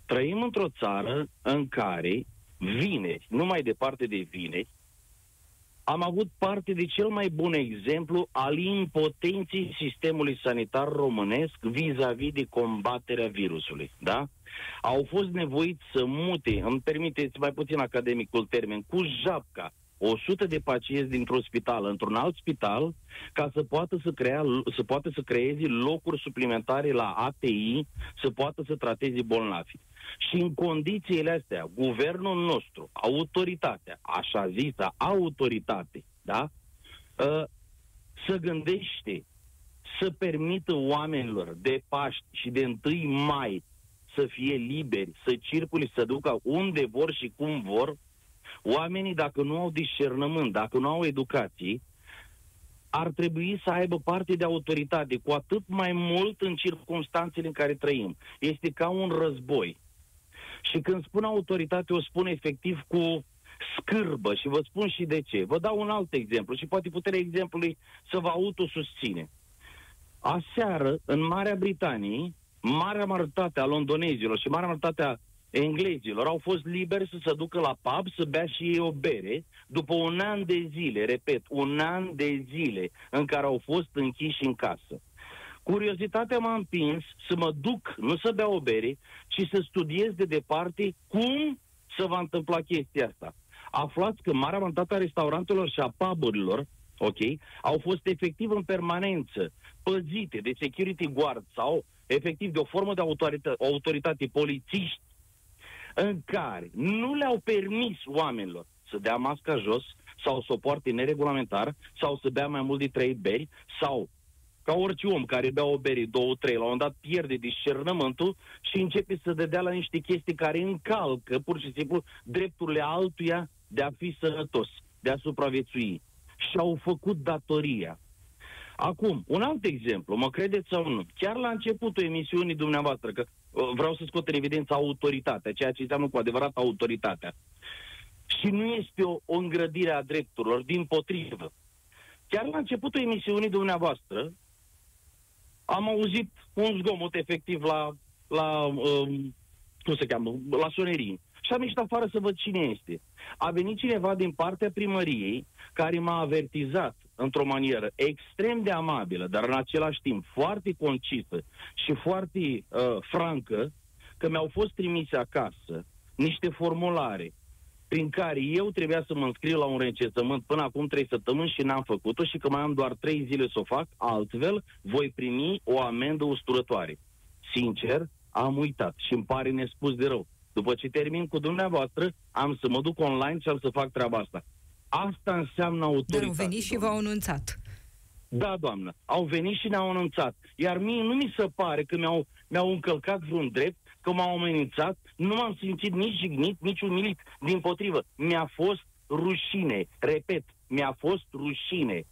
Trăim într-o țară în care vineri, nu mai departe de vineri, am avut parte de cel mai bun exemplu al impotenței sistemului sanitar românesc vis-a-vis de combaterea virusului, da? Au fost nevoiți să mute, îmi permiteți mai puțin academicul termen, cu japca o sută de pacienți dintr-un spital într-un alt spital ca să poată să, crea, să poată să creeze locuri suplimentare la A T I, să poată să trateze bolnavii. Și în condițiile astea, guvernul nostru, autoritatea, așa zisă autoritate, da? Să gândește să permită oamenilor de Paști și de întâi mai să fie liberi, să circule, să ducă unde vor și cum vor. Oamenii, dacă nu au discernământ, dacă nu au educație, ar trebui să aibă parte de autoritate, cu atât mai mult în circunstanțele în care trăim. Este ca un război. Și când spun autoritate, o spun efectiv cu scârbă și vă spun și de ce. Vă dau un alt exemplu și poate puterea exemplului să vă autosusține. Aseară, în Marea Britanie, marea majoritate a londonezilor și marea majoritate a englezilor au fost liberi să se ducă la pub, să bea și ei o bere, după un an de zile, repet, un an de zile în care au fost închiși în casă. Curiozitatea m-a împins să mă duc, nu să bea o bere, ci să studiez de departe cum se va întâmpla chestia asta. Aflați că marea majoritate a restaurantelor și a puburilor, ok, au fost efectiv în permanență, păzite de security guard sau efectiv de o formă de autoritate, autoritate polițiști, în care nu le-au permis oamenilor să dea masca jos sau să o poarte neregulamentar sau să bea mai mult de trei beri sau ca orice om care bea o bere, două, trei, la un dat pierde discernământul și începe să dea la niște chestii care încalcă pur și simplu drepturile altuia de a fi sănătos, de a supraviețui. Și au făcut datoria. Acum, un alt exemplu, mă credeți sau nu, chiar la începutul emisiunii dumneavoastră, că vreau să scot în evidență autoritatea, ceea ce înseamnă cu adevărat autoritatea. Și nu este o, o îngrădire a drepturilor, din potrivă. Chiar la începutul emisiunii dumneavoastră, am auzit un zgomot efectiv la, la um, cum se cheamă, la sonerii. Și am ieșit afară să văd cine este. A venit cineva din partea primăriei care m-a avertizat într-o manieră extrem de amabilă, dar în același timp foarte concisă și foarte uh, francă, că mi-au fost trimise acasă niște formulare prin care eu trebuia să mă înscriu la un reîncetământ până acum trei săptămâni și n-am făcut-o și că mai am doar trei zile să o fac, altfel voi primi o amendă usturătoare. Sincer, am uitat și îmi pare nespus de rău. După ce termin cu dumneavoastră, am să mă duc online și am să fac treaba asta. Asta înseamnă autoritate. Dar au venit și v-au anunțat. Da, doamnă, au venit și ne-au anunțat. Iar mie nu mi se pare că mi-au, mi-au încălcat vreun drept, că m-au amenințat, nu m-am simțit nici jignit, nici umilit. Dimpotrivă, mi-a fost rușine. Repet, mi-a fost rușine.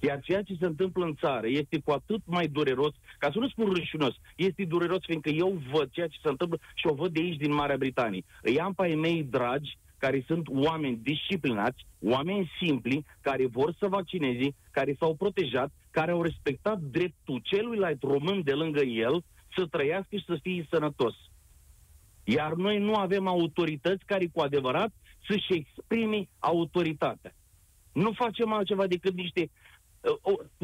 Iar ceea ce se întâmplă în țară este cu atât mai dureros, ca să nu spun rușinos, este dureros, fiindcă eu văd ceea ce se întâmplă și o văd de aici, din Marea Britanie. Îi am pe ai mei dragi, care sunt oameni disciplinați, oameni simpli, care vor să vaccineze, care s-au protejat, care au respectat dreptul celuilalt român de lângă el să trăiască și să fie sănătos. Iar noi nu avem autorități care cu adevărat să-și exprime autoritatea. Nu facem altceva decât niște...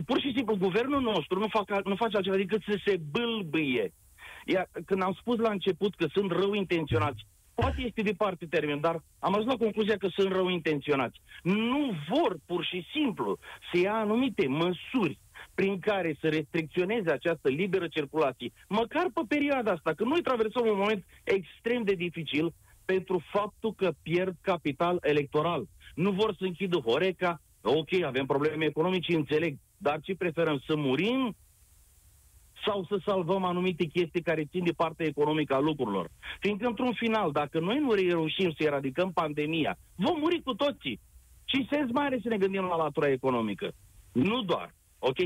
Pur și simplu, guvernul nostru nu, fac, nu face altceva decât să se bâlbâie. Iar când am spus la început că sunt rău intenționați, poate este departe termen, dar am ajuns la concluzia că sunt rău intenționați. Nu vor, pur și simplu, să ia anumite măsuri prin care să restricționeze această liberă circulație, măcar pe perioada asta, că noi traversăm un moment extrem de dificil pentru faptul că pierd capital electoral. Nu vor să închidă Horeca, ok, avem probleme economice, înțeleg, dar ce preferăm, să murim sau să salvăm anumite chestii care țin de partea economică a lucrurilor? Fiindcă, într-un final, dacă noi nu reușim să eradicăm pandemia, vom muri cu toții. Ce sens mai are să ne gândim la latura economică? Nu doar, ok?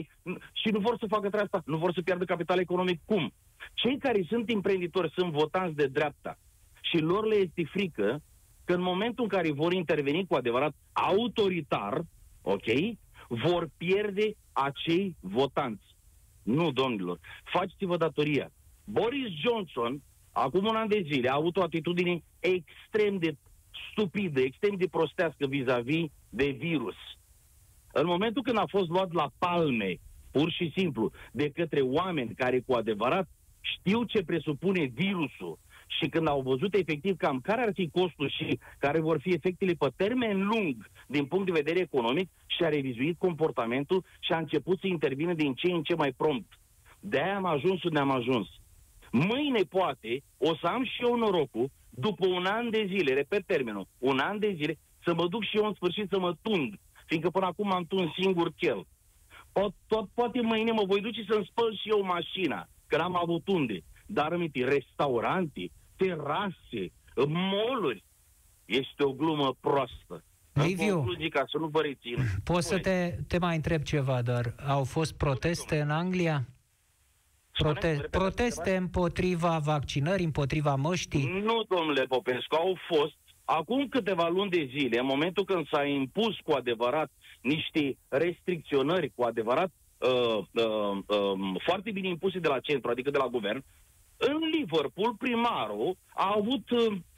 Și nu vor să facă treaba asta, nu vor să pierdă capital economic. Cum? Cei care sunt imprenditori sunt votanți de dreapta și lor le este frică că în momentul în care vor interveni cu adevărat autoritar, ok, vor pierde acei votanți. Nu, domnilor, faceți-vă datoria. Boris Johnson, acum un an de zile, a avut o atitudine extrem de stupidă, extrem de prostească vis-a-vis de virus. În momentul când a fost luat la palme, pur și simplu, de către oameni care cu adevărat știu ce presupune virusul, și când au văzut efectiv cam care ar fi costul și care vor fi efectele pe termen lung din punct de vedere economic, și-a revizuit comportamentul și a început să intervină din ce în ce mai prompt. De-aia am ajuns unde am ajuns. Mâine, poate, o să am și eu norocul, după un an de zile, repet termenul, un an de zile, să mă duc și eu în sfârșit să mă tund, fiindcă până acum am tuns singur chel. Po- tot, poate mâine mă voi duce să-mi spăl și eu mașina, că n-am avut unde. Dar, aminte, restaurante, terase, mall-uri. Este o glumă proastă. Liviu, ca să nu vă rețin. Poți să te, te mai întreb ceva, dar au fost proteste în Anglia? Prote- proteste împotriva vaccinării, împotriva măștii? Nu, domnule Popescu, au fost. Acum câteva luni de zile, în momentul când s-a impus cu adevărat niște restricționări, cu adevărat uh, uh, uh, foarte bine impuse de la centru, adică de la guvern, în Liverpool, primarul a avut,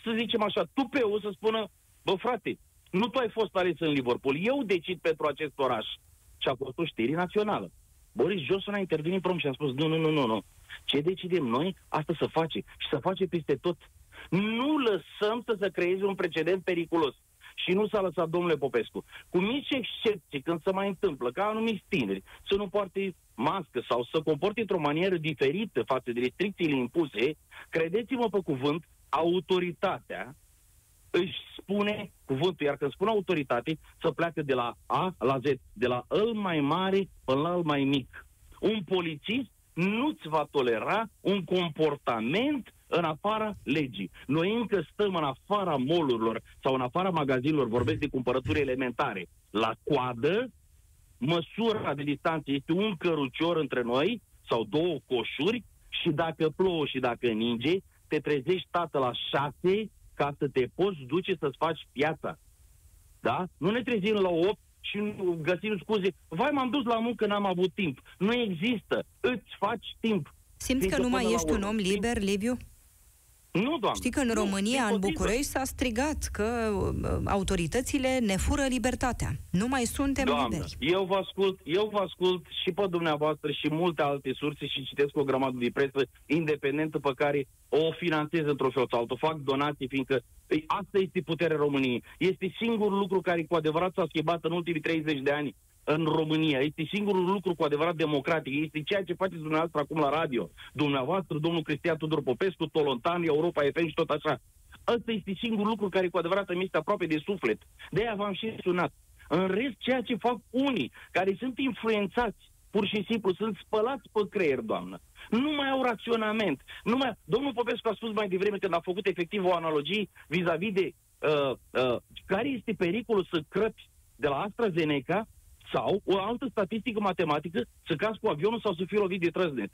să zicem așa, tupeul să spună: bă, frate, nu tu ai fost ales în Liverpool, eu decid pentru acest oraș. Și a fost o știre națională. Boris Johnson a intervenit prompt și a spus: nu, nu, nu, nu, nu. Ce decidem noi, asta se face. Și se face peste tot. Nu lăsăm să se creeze un precedent periculos. Și nu s-a lăsat, domnule Popescu. Cu mici excepții, când se mai întâmplă ca anumiți tineri să nu poarte mască sau să comporte într-o manieră diferită față de restricțiile impuse, credeți-mă pe cuvânt, autoritatea își spune cuvântul. Iar când spun autoritate, să pleacă de la A la Z, de la îl mai mare până la îl mai mic. Un polițist nu-ți va tolera un comportament în afara legii. Noi încă stăm în afara mall-urilor sau în afara magazinilor, vorbesc de cumpărături elementare, la coadă. Măsura de distanță este un cărucior între noi sau două coșuri și dacă plouă și dacă ninge, te trezești tată la șase ca să te poți duce să-ți faci piața. Da? Nu ne trezim la opt și nu găsim scuze. Vai, m-am dus la muncă, n-am avut timp. Nu există. Îți faci timp. Simți că nu mai ești un om liber, Liviu? Nu, doamne. Știi că în România, în București, s-a strigat că autoritățile ne fură libertatea. Nu mai suntem liberi. Eu vă ascult, eu vă ascult și pe dumneavoastră și multe alte surse și citesc o grămadă de presă independentă pe care o finanțez într-o fel sau altă. Fac donații, fiindcă asta este puterea României. Este singurul lucru care cu adevărat s-a schimbat în ultimii treizeci de ani. În România. Este singurul lucru cu adevărat democratic. Este ceea ce faceți dumneavoastră acum la radio. Dumneavoastră, domnul Cristian Tudor Popescu, Tolontan, Europa F M și tot așa. Ăsta este singurul lucru care cu adevărat îmi este aproape de suflet. De-aia v-am și sunat. În rest, ceea ce fac unii care sunt influențați, pur și simplu, sunt spălați pe creier, doamnă. Nu mai au raționament. Nu mai... Domnul Popescu a spus mai devreme, când a făcut efectiv o analogie vis-a-vis de uh, uh, care este pericolul să crăpi de la AstraZeneca sau o altă statistică matematică, să cazi cu avionul sau să fii lovit de trăsnet.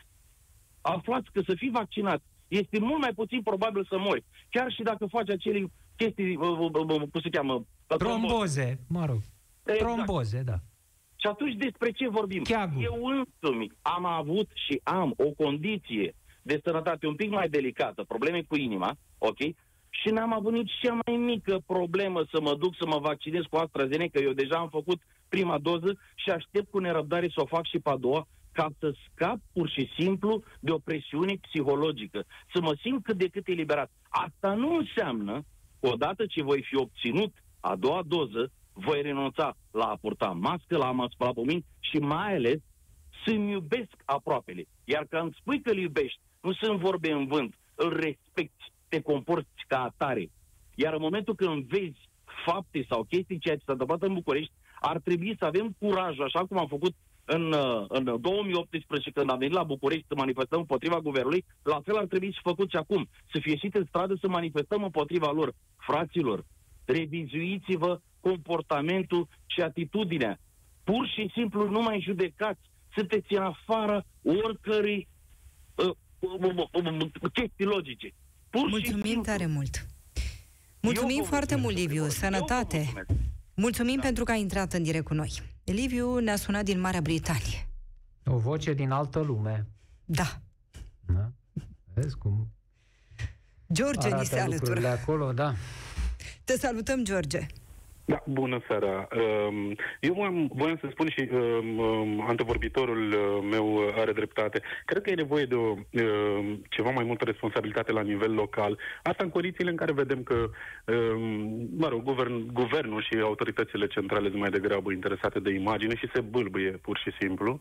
Aflați că să fii vaccinat este mult mai puțin probabil să mori, chiar și dacă faci acele chestii, cum se cheamă? Tromboze, mă rog. Exact. Tromboze, da. Și atunci despre ce vorbim? Chiagul. Eu însumi am avut și am o condiție de sănătate un pic mai delicată, probleme cu inima, ok? Și n-am avut nici cea mai mică problemă să mă duc să mă vaccinez cu AstraZeneca, că eu deja am făcut prima doză și aștept cu nerăbdare să o fac și pe a doua, ca să scap pur și simplu de o presiune psihologică, să mă simt cât de cât eliberat. Asta nu înseamnă că odată ce voi fi obținut a doua doză, voi renunța la a purta mască, la a mă spăla pe mâini și mai ales să-mi iubesc aproapele. Iar când spui că îl iubești, nu sunt vorbe în vânt, îl respecti, te comporți ca atare. Iar în momentul când vezi fapte sau chestii, ceea ce s-a întâmplat în București, ar trebui să avem curajul, așa cum am făcut în, în două mii optsprezece, când am venit la București să manifestăm împotriva guvernului, la fel ar trebui să făcut și acum, să fie ieșit în stradă să manifestăm împotriva lor. Fraților, revizuiți-vă comportamentul și atitudinea. Pur și simplu nu mai judecați. Sunteți în afara oricărei chestii logice. Mulțumim tare mult! Mulțumim foarte mult, Liviu! Sănătate! Mulțumim da. pentru că ai intrat în direct cu noi. Liviu ne-a sunat din Marea Britanie. O voce din altă lume. Da. Da? Vezi cum... George ni se alătură. De acolo, da. Te salutăm, George. Da, bună seara. Eu voiam să spun și antevorbitorul meu are dreptate. Cred că e nevoie de o, ceva mai multă responsabilitate la nivel local. Asta în condițiile în care vedem că, mă rog, guvern, guvernul și autoritățile centrale sunt mai degrabă interesate de imagine și se bâlbâie, pur și simplu.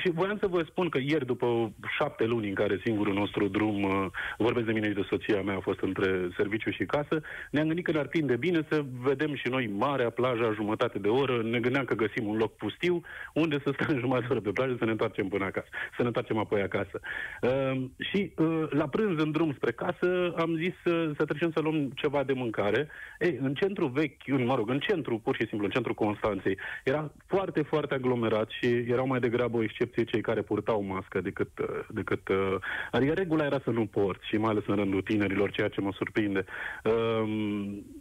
Și voiam să vă spun că ieri, după șapte luni în care singurul nostru drum, vorbesc de mine și de soția mea, a fost între serviciu și casă, ne-am gândit că ne-ar prinde bine să vedem și noi marea, plaja, jumătate de oră. Ne gândeam că găsim un loc pustiu unde să stăm jumătate de oră pe plajă, să ne întoarcem până acasă, să ne întoarcem apoi acasă. Uh, și uh, la prânz, în drum spre casă, am zis uh, să trecem să luăm ceva de mâncare. Ei, în centru vechi, în, mă rog, în centru, pur și simplu, în centru Constanței, era foarte, foarte aglomerat și erau mai degrabă o excepție cei care purtau mască decât... decât uh, adică regula era să nu porți și mai ales în rândul tinerilor, ceea ce mă surprinde. Uh,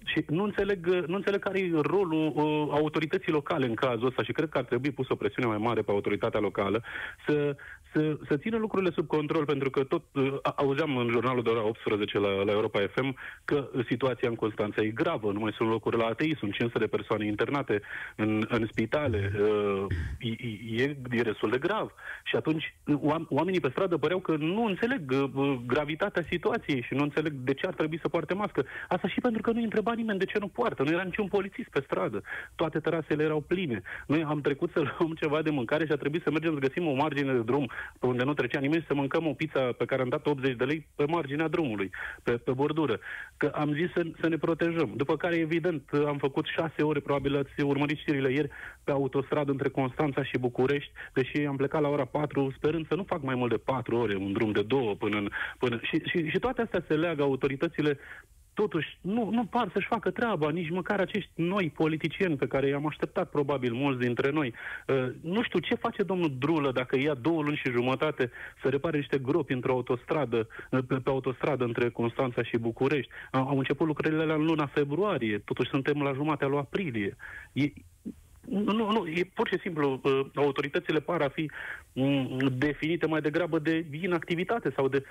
și nu înțeleg, nu înțeleg care e rolul uh, autorității locale în cazul ăsta și cred că ar trebui pus o presiune mai mare pe autoritatea locală să, să, să țină lucrurile sub control, pentru că tot uh, auzeam în jurnalul de ora optsprezece la, la Europa F M că situația în Constanța e gravă, nu mai sunt locuri la A T I, sunt cinci sute de persoane internate în, în spitale, uh, e, e, e destul de grav și atunci oamenii pe stradă păreau că nu înțeleg uh, gravitatea situației și nu înțeleg de ce ar trebui să poarte mască. Asta și pentru că nu-i întreba nimeni de ce nu poartă. Nu era niciun polițist pe stradă. Toate terasele erau pline. Noi am trecut să luăm ceva de mâncare și a trebuit să mergem să găsim o margine de drum pe unde nu trecea nimeni și să mâncăm o pizza pe care am dat optzeci de lei pe marginea drumului, pe, pe bordură. Că am zis să, să ne protejăm. După care, evident, am făcut șase ore, probabil ați urmărit știrile ieri, pe autostradă între Constanța și București, deși am plecat la ora patru, sperând să nu fac mai mult de patru ore, un drum de două până în... Până... Și, și, și toate astea se leagă, autoritățile totuși nu, nu par să-și facă treaba, nici măcar acești noi politicieni pe care i-am așteptat probabil mulți dintre noi. Nu știu ce face domnul Drulă dacă ia două luni și jumătate să repare niște gropi într-o autostradă, pe, pe autostradă între Constanța și București. Au început lucrările alea în luna februarie, totuși suntem la jumatea lui aprilie. E, Nu, nu, e pur și simplu, autoritățile par a fi definite mai degrabă de inactivitate sau de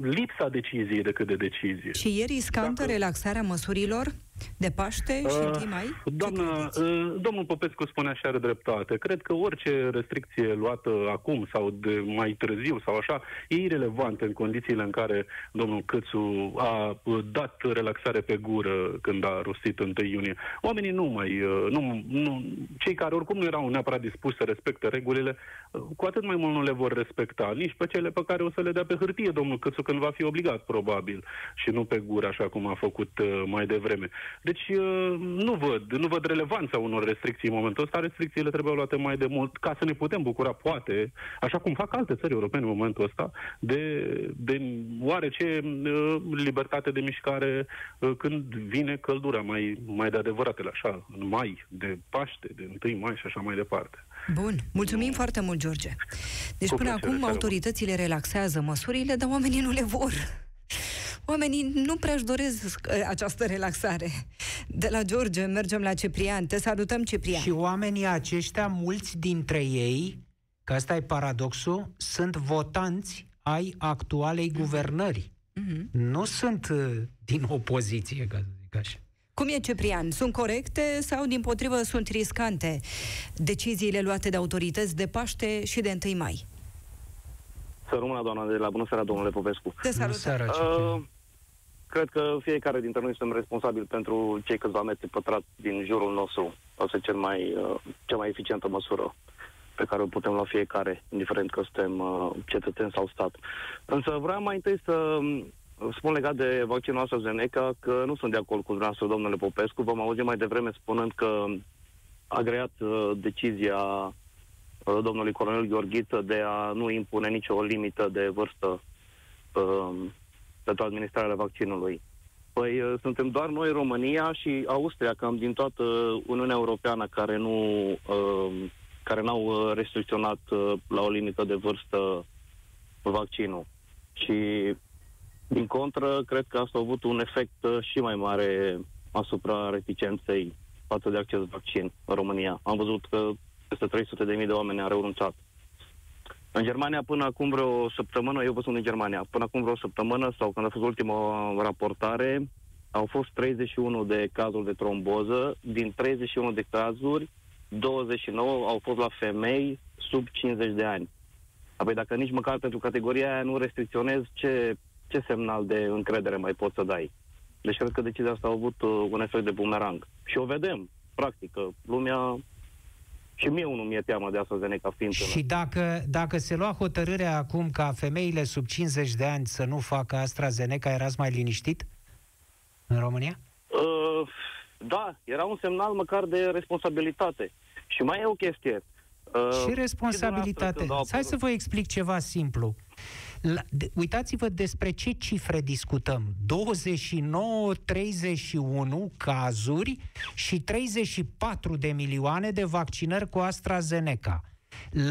lipsa deciziei decât de decizie. Și e riscantă Dacă... relaxarea măsurilor de Paște și uh, timp mai? Doamna, uh, domnul Popescu spune așa, are dreptate. Cred că orice restricție luată acum sau de mai târziu sau așa e irelevantă în condițiile în care domnul Cîțu a dat relaxare pe gură când a rostit întâi iunie. Oamenii nu mai... Nu, nu, cei care oricum nu erau neapărat dispuși să respecte regulile, cu atât mai mult nu le vor respecta, nici pe cele pe care o să le dea pe hârtie domnul Cîțu când va fi obligat, probabil, și nu pe gură, așa cum a făcut mai devreme. Deci nu văd, nu văd relevanța unor restricții în momentul ăsta. Restricțiile trebuiau luate mai de mult ca să ne putem bucura, poate, așa cum fac alte țări europene în momentul ăsta, de, de oarece libertate de mișcare când vine căldura mai, mai de adevăratele, așa, în mai, de Paște, de întâi mai și așa mai departe. Bun, mulțumim foarte mult, George. Deci Cu până acum autoritățile relaxează măsurile, dar oamenii nu le vor. Oamenii nu prea-și doresc această relaxare. De la George mergem la Ciprian. Te salutăm, Ciprian. Și oamenii aceștia, mulți dintre ei, că ăsta e paradoxul, sunt votanți ai actualei guvernări. Mm-hmm. Nu sunt din opoziție, ca să zic așa. Cum e, Ciprian? Sunt corecte sau, dimpotrivă, sunt riscante deciziile luate de autorități de Paște și de întâi mai? Să rămână, doamna de la bună seara, domnule Popescu. Te salut. Uh, cred că fiecare dintre noi suntem responsabili pentru cei câțiva metri pătrați din jurul nostru. Asta e cel mai, uh, cea mai eficientă măsură pe care o putem lua fiecare, indiferent că suntem uh, cetățeni sau stat. Însă vreau mai întâi să spun legat de vaccinul AstraZeneca că nu sunt de acord cu dumneavoastră, domnule Popescu. V-am auzit mai devreme spunând că a great uh, decizia domnului colonel Gheorghiță de a nu impune nicio limită de vârstă uh, pentru administrarea vaccinului. Păi uh, suntem doar noi, România și Austria, cam din toată Uniunea Europeană, care nu uh, care n-au restricționat uh, la o limită de vârstă vaccinul. Și din contră, cred că asta a avut un efect uh, și mai mare asupra reticenței față de acest vaccin în România. Am văzut că peste trei sute de mii de oameni au renunțat. În Germania, până acum vreo săptămână, eu vă spun din Germania, până acum vreo săptămână, sau când a fost ultima raportare, au fost treizeci și unu de cazuri de tromboză. Din treizeci și unu de cazuri, douăzeci și nouă au fost la femei sub cincizeci de ani. Apoi, dacă nici măcar pentru categoria aia nu restricționezi, ce, ce semnal de încredere mai poți să dai? Deci, cred că decizia asta a avut un efect de bumerang. Și o vedem, practic, lumea... Și mie unul mi-e teamă de AstraZeneca fiind. Și dacă, dacă se lua hotărârea acum ca femeile sub cincizeci de ani să nu facă AstraZeneca, erați mai liniștit în România? Uh, da, era un semnal măcar de responsabilitate. Și mai e o chestie. Uh, și responsabilitate. Hai să vă explic ceva simplu. La, de, uitați-vă despre ce cifre discutăm. douăzeci și nouă, treizeci și unu cazuri și treizeci și patru de milioane de vaccinări cu AstraZeneca.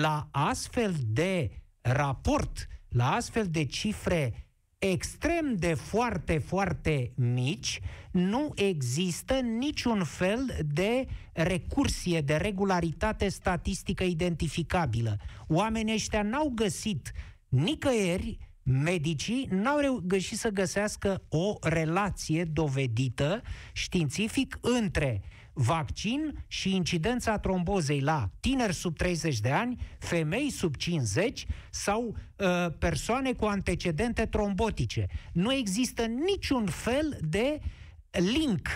La astfel de raport, la astfel de cifre extrem de foarte, foarte mici, nu există niciun fel de recursie, de regularitate statistică identificabilă. Oamenii ăștia n-au găsit nicăieri, medicii n-au reușit să găsească o relație dovedită științific între vaccin și incidența trombozei la tineri sub treizeci de ani, femei sub cincizeci sau uh, persoane cu antecedente trombotice. Nu există niciun fel de link,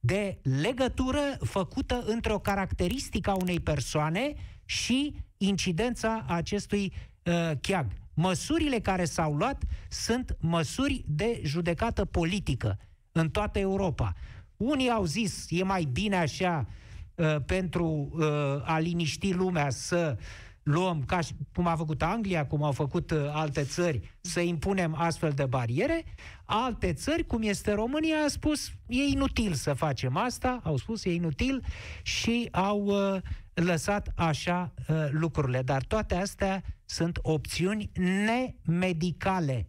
de legătură făcută între o caracteristică a unei persoane și incidența acestui uh, cheag. Măsurile care s-au luat sunt măsuri de judecată politică în toată Europa. Unii au zis, e mai bine așa uh, pentru uh, a liniști lumea să luăm, ca și cum a făcut Anglia, cum au făcut alte țări, să impunem astfel de bariere. Alte țări, cum este România, a spus, e inutil să facem asta, au spus, e inutil și au uh, lăsat așa uh, lucrurile. Dar toate astea sunt opțiuni nemedicale.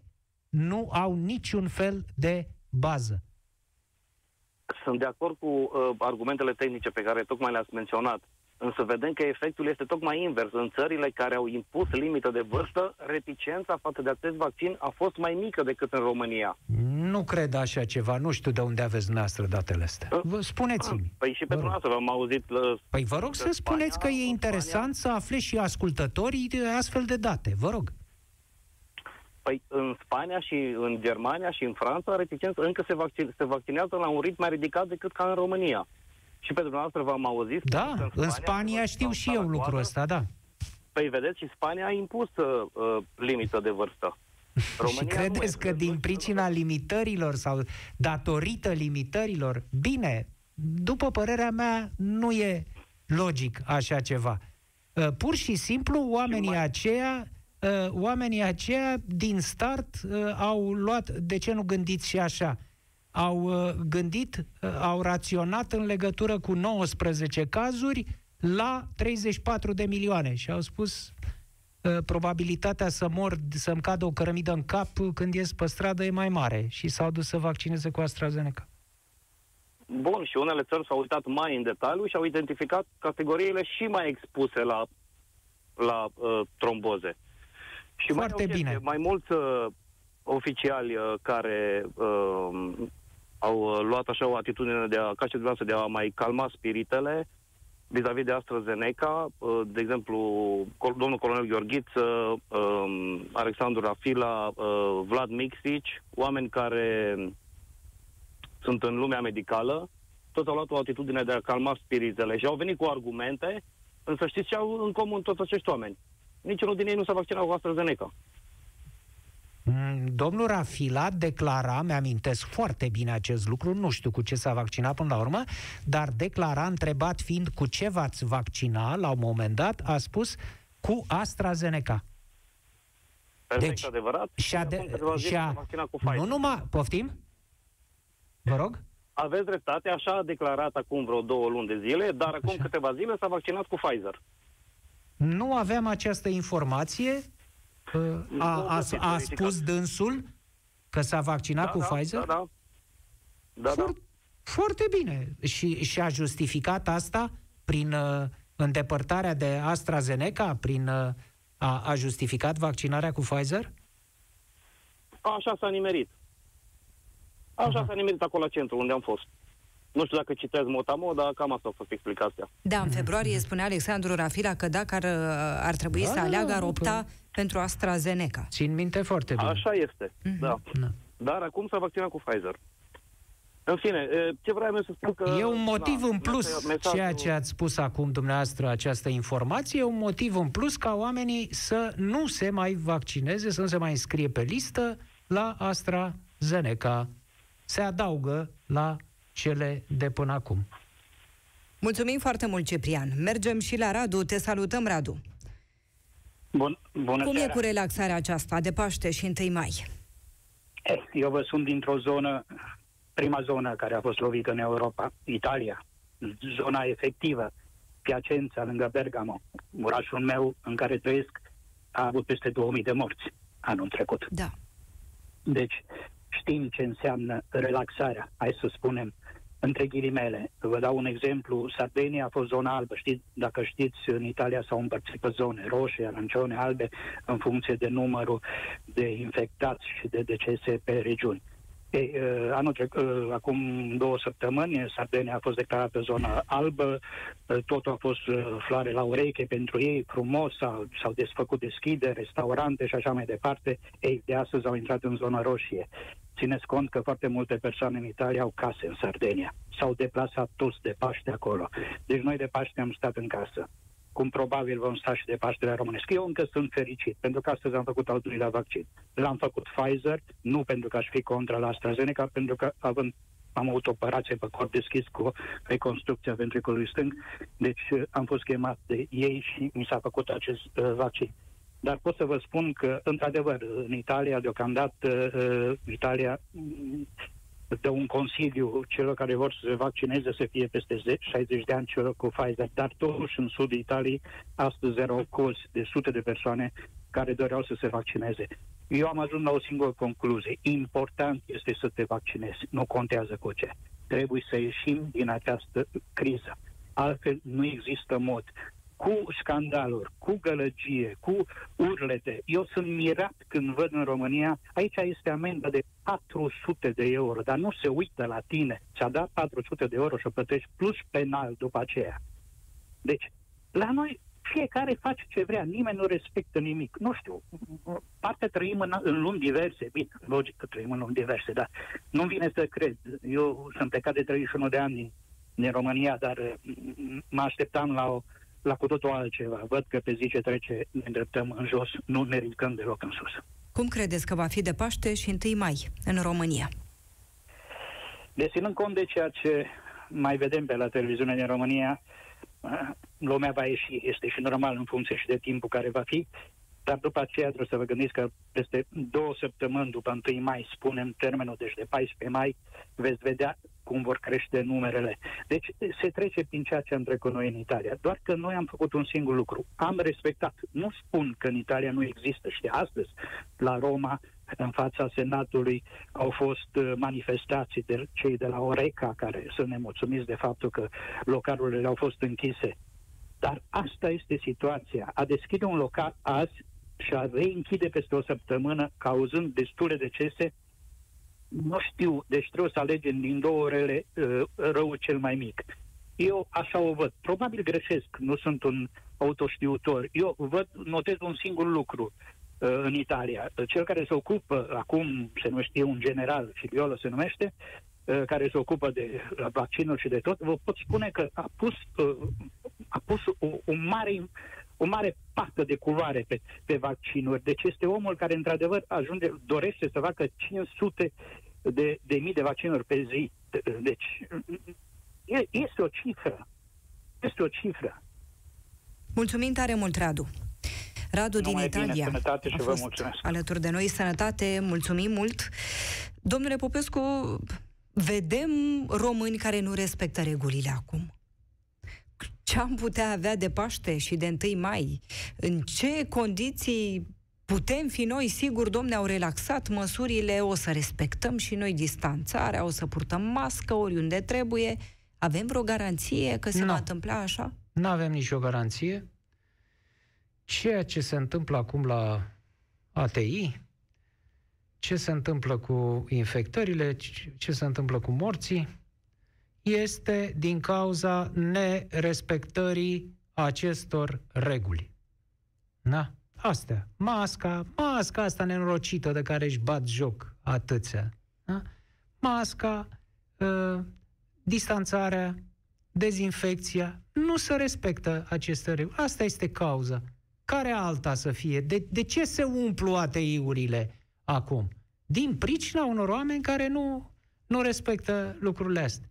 Nu au niciun fel de bază. Sunt de acord cu uh, argumentele tehnice pe care tocmai le-ați menționat, însă vedem că efectul este tocmai invers. În țările care au impus limită de vârstă, reticența față de acest vaccin a fost mai mică decât în România. Nu cred așa ceva, nu știu de unde aveți dumneavoastră datele astea. Vă spuneți-mi. Păi și pe dumneavoastră v-am auzit... La... Păi vă rog să spuneți că e interesant să afle și ascultătorii de astfel de date, vă rog. Păi în Spania și în Germania și în Franța reticența încă se, vaccine, se vaccinează la un ritm mai ridicat decât ca în România. Și pe dumneavoastră v-am auzit... Da, în Spania, în Spania știu și eu lucrul toată. Ăsta, da. Păi vedeți, și Spania a impus uh, limită de vârstă. România și credeți că din pricina limitărilor sau datorită limitărilor, bine, după părerea mea, nu e logic așa ceva. Uh, pur și simplu, oamenii și mai... aceia... oamenii aceia din start au luat, de ce nu gândiți și așa, au gândit, au raționat în legătură cu nouăsprezece cazuri la treizeci și patru de milioane și au spus probabilitatea să mor, să-mi cadă o cărămidă în cap când ies pe stradă e mai mare și s-au dus să vaccineze cu AstraZeneca. Bun, și unele țări s-au uitat mai în detaliu și au identificat categoriile și mai expuse la, la uh, tromboze. Și foarte mai, bine. Mai mulți uh, oficiali uh, care uh, au luat așa o atitudine de a, ca și dumneavoastră, de a mai calma spiritele vis-a-vis de AstraZeneca, uh, de exemplu domnul colonel Gheorghiță, uh, Alexandru Rafila, uh, Vlad Mixici, oameni care sunt în lumea medicală, toți au luat o atitudine de a calma spiritele și au venit cu argumente, însă știți ce au în comun toți acești oameni? Niciunul din ei nu s-a vaccinat cu AstraZeneca. Domnul Rafila declara, mi-amintesc foarte bine acest lucru, nu știu cu ce s-a vaccinat până la urmă, dar declara, întrebat fiind cu ce v-ați vaccina, la un moment dat, a spus cu AstraZeneca. Perfect, deci, adevărat. Și a, de, și a cu Pfizer. Nu numai, poftim? Vă rog? Aveți dreptate, așa a declarat acum vreo două luni de zile, dar acum așa. Câteva zile s-a vaccinat cu Pfizer. Nu aveam această informație, a, a, a spus dânsul că s-a vaccinat da, cu da, Pfizer? Da, da. Da, foarte, da. Foarte bine. Și, și a justificat asta prin uh, îndepărtarea de AstraZeneca, prin uh, a, a justificat vaccinarea cu Pfizer? Așa s-a nimerit. Așa uh-huh. s-a nimerit acolo la centru unde am fost. Nu știu dacă citesc motamo, dar cam asta a fost explicația. Da, în februarie spunea Alexandru Rafila că dacă ar, ar trebui da, să aleagă, ar opta pentru AstraZeneca. Țin minte foarte bine. Așa este, mm-hmm. da. da. Dar acum s-a vaccinat cu Pfizer. În fine, ce vreau să spun că... E un motiv da, în plus, mesajul... ceea ce ați spus acum dumneavoastră, această informație, e un motiv în plus ca oamenii să nu se mai vaccineze, să nu se mai înscrie pe listă la AstraZeneca. Se adaugă la... cele de până acum. Mulțumim foarte mult, Ciprian. Mergem și la Radu. Te salutăm, Radu. Bun, bună Cum seara. E cu relaxarea aceasta de Paște și întâi mai? Eu vă sunt dintr-o zonă, prima zonă care a fost lovită în Europa, Italia, zona efectivă, Piacenza, lângă Bergamo. Orașul meu în care trăiesc a avut peste două mii de morți anul trecut. Da. Deci... știm ce înseamnă relaxarea, hai să spunem, între ghilimele. Vă dau un exemplu, Sardinia a fost zona albă, știți, dacă știți, în Italia s-au împărțit pe zone roșii, arancione, albe, în funcție de numărul de infectați și de decese pe regiuni. Ei, anul trec, acum două săptămâni, Sardinia a fost declarată zona albă, totul a fost floare la ureche pentru ei, frumos, s-au, s-au desfăcut deschide, restaurante și așa mai departe. Ei, de astăzi au intrat în zona roșie. Țineți cont că foarte multe persoane în Italia au case în Sardinia. S-au deplasat toți de Paște acolo. Deci noi de Paște am stat în casă. Cum probabil vom sta și de Paștele românesc. Eu încă sunt fericit, pentru că astăzi am făcut al doilea vaccin. L-am făcut Pfizer, nu pentru că aș fi contra la AstraZeneca, pentru că având am avut o parație pe corp deschis cu reconstrucția ventriculului stâng, deci am fost chemat de ei și mi s-a făcut acest uh, vaccin. Dar pot să vă spun că, într-adevăr, în Italia, deocamdată, uh, Italia dă un consiliu celor care vor să se vaccineze să fie peste șaizeci de ani celor cu Pfizer, dar totuși în sudul Italiei astăzi erau cozi de sute de persoane care doreau să se vaccineze. Eu am ajuns la o singură concluzie. Important este să te vaccinezi. Nu contează cu ce. Trebuie să ieșim din această criză. Altfel nu există mod. Cu scandaluri, cu gălăgie, cu urlete. Eu sunt mirat când văd în România, aici este amendă de patru sute de euro, dar nu se uită la tine. Ți-a dat patru sute de euro și o plătești plus penal după aceea. Deci, la noi fiecare face ce vrea, nimeni nu respectă nimic. Nu știu, partea trăim în, în lumi diverse, bine, logic că trăim în lumi diverse, dar nu-mi vine să cred. Eu sunt plecat de treizeci și unu de ani din, din România, dar mă așteptam la o la cu totul altceva. Văd că pe zi ce trece ne îndreptăm în jos, nu ne ridicăm deloc în sus. Cum credeți că va fi de Paște și întâi mai în România? Deținând cont de ceea ce mai vedem pe la televiziune din România, lumea va ieși, este și normal în funcție și de timpul care va fi, dar după aceea trebuie să vă gândiți că peste două săptămâni după întâi mai, spunem termenul, deci de paisprezece mai, veți vedea cum vor crește numerele. Deci se trece prin ceea ce am trecut noi în Italia. Doar că noi am făcut un singur lucru. Am respectat. Nu spun că în Italia nu există. Și de astăzi, la Roma, în fața Senatului, au fost manifestații de cei de la Oreca, care sunt nemulțumiți de faptul că localurile au fost închise. Dar asta este situația. A deschide un local azi și a reînchide peste o săptămână, cauzând destule decese, nu știu, deci trebuie să alegem din două orele uh, răul cel mai mic. Eu așa o văd. Probabil greșesc, nu sunt un autoștiutor. Eu văd, notez un singur lucru uh, în Italia. Cel care se ocupă, acum se numește un general, Figliolo se numește, uh, care se ocupă de uh, vaccinul și de tot, vă pot spune că a pus, uh, a pus o, o mare... o mare pată de culoare pe, pe vaccinuri. Deci este omul care, într-adevăr, ajunge, dorește să facă cinci sute de mii de vaccinuri pe zi. Deci, este o cifră. Este o cifră. Mulțumim tare mult, Radu. Radu din Italia a fost alături de noi. Sănătate, mulțumim mult. Domnule Popescu, vedem români care nu respectă regulile acum. Ce am putea avea de Paște și de întâi mai? În ce condiții putem fi noi? Sigur, domne, au relaxat măsurile, o să respectăm și noi distanțarea, o să purtăm mască oriunde trebuie. Avem vreo garanție că se va întâmpla așa? Nu avem nicio garanție. Ceea ce se întâmplă acum la A T I, ce se întâmplă cu infectările, ce se întâmplă cu morții, este din cauza nerespectării acestor reguli. Da? Astea. Masca, masca asta nenorocită de care își bat joc atâția. Da? Masca, ă, distanțarea, dezinfecția, nu se respectă aceste reguli. Asta este cauza. Care alta să fie? De, de ce se umplu A T I-urile acum? Din pricina unor oameni care nu, nu respectă lucrurile astea.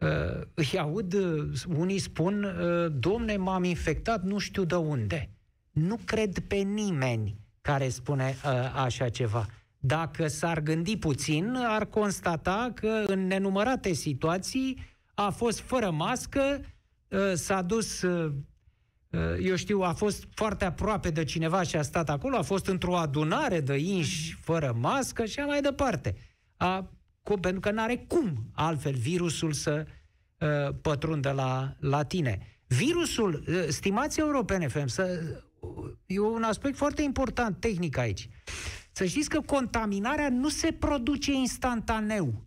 Uh, îi aud, uh, unii spun, uh, domne, m-am infectat nu știu de unde. Nu cred pe nimeni care spune uh, așa ceva. Dacă s-ar gândi puțin, ar constata că în nenumărate situații a fost fără mască, uh, s-a dus, uh, uh, eu știu, a fost foarte aproape de cineva și a stat acolo, a fost într-o adunare de inși fără mască și mai departe. A Pentru că n-are cum altfel virusul să uh, pătrundă la, la tine. Virusul, uh, stimați europene, F M, să, uh, e un aspect foarte important, tehnic aici. Să știți că contaminarea nu se produce instantaneu.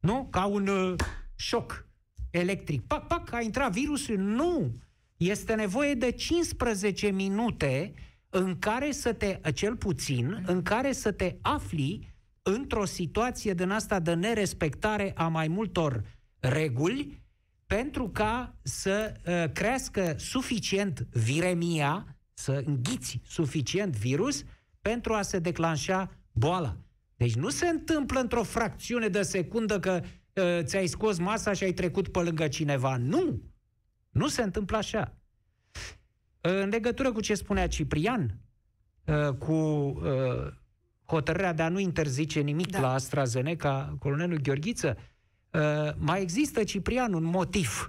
Nu? Ca un uh, șoc electric. Pac, pac, a intrat virusul. Nu! Este nevoie de cincisprezece minute în care să te, cel puțin, în care să te afli într-o situație din asta de nerespectare a mai multor reguli, pentru ca să uh, crească suficient viremia, să înghiți suficient virus, pentru a se declanșa boala. Deci nu se întâmplă într-o fracțiune de secundă că uh, ți-ai scos masa și ai trecut pe lângă cineva. Nu! Nu se întâmplă așa. Uh, în legătură cu ce spunea Ciprian, uh, cu uh, hotărârea de a nu interzice nimic da. la AstraZeneca, colonelul Gheorghiță, uh, mai există, Ciprian, un motiv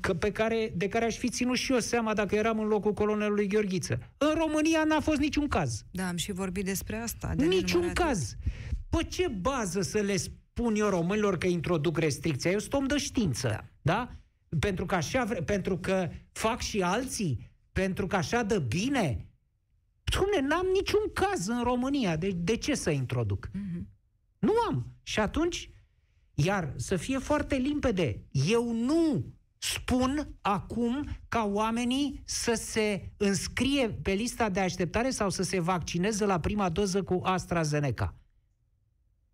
că pe care, de care aș fi ținut și eu seama dacă eram în locul colonelului Gheorghiță. În România n-a fost niciun caz. Da, am și vorbit despre asta. De niciun caz. Pe ce bază să le spun eu românilor că introduc restricția? Eu sunt om de știință. Da? da? Pentru că așa vre... pentru că fac și alții, pentru că așa dă bine. Doamne, n-am niciun caz în România. Deci de ce să introduc? Mm-hmm. Nu am. Și atunci, iar să fie foarte limpede, eu nu spun acum ca oamenii să se înscrie pe lista de așteptare sau să se vaccineze la prima doză cu AstraZeneca.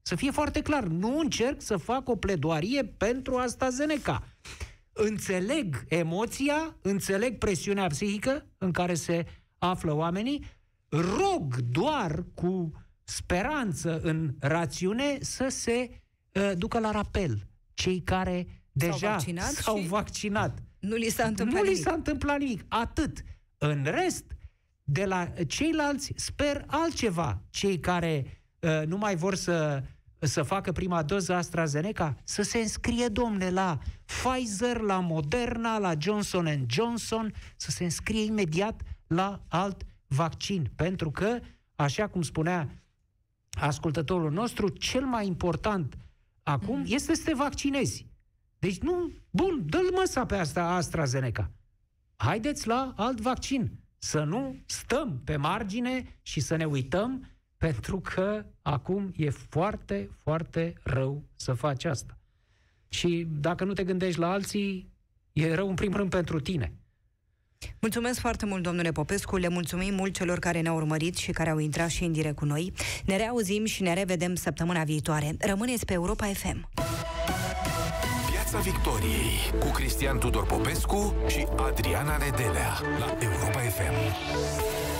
Să fie foarte clar, nu încerc să fac o pledoarie pentru AstraZeneca. Înțeleg emoția, înțeleg presiunea psihică în care se află oamenii, rog doar cu speranță în rațiune să se uh, ducă la rapel cei care deja s-au vaccinat, s-au vaccinat. Nu li s-a întâmplat, întâmplat nimic. Atât. În rest, de la ceilalți sper altceva. Cei care uh, nu mai vor să, să facă prima doză AstraZeneca, să se înscrie, domne, la Pfizer, la Moderna, la Johnson and Johnson, să se înscrie imediat la alt vaccin. Pentru că, așa cum spunea ascultătorul nostru, cel mai important acum mm. este să te vaccinezi. Deci nu, bun, dă-l măsa pe asta AstraZeneca. Haideți la alt vaccin. Să nu stăm pe margine și să ne uităm, pentru că acum e foarte, foarte rău să faci asta. Și dacă nu te gândești la alții, e rău în primul rând pentru tine. Mulțumesc foarte mult, domnule Popescu, le mulțumim mult celor care ne-au urmărit și care au intrat și în direct cu noi. Ne reauzim și ne revedem săptămâna viitoare. Rămâneți pe Europa F M. Piața Victoriei cu Cristian Tudor Popescu și Adriana Nedelea la Europa F M.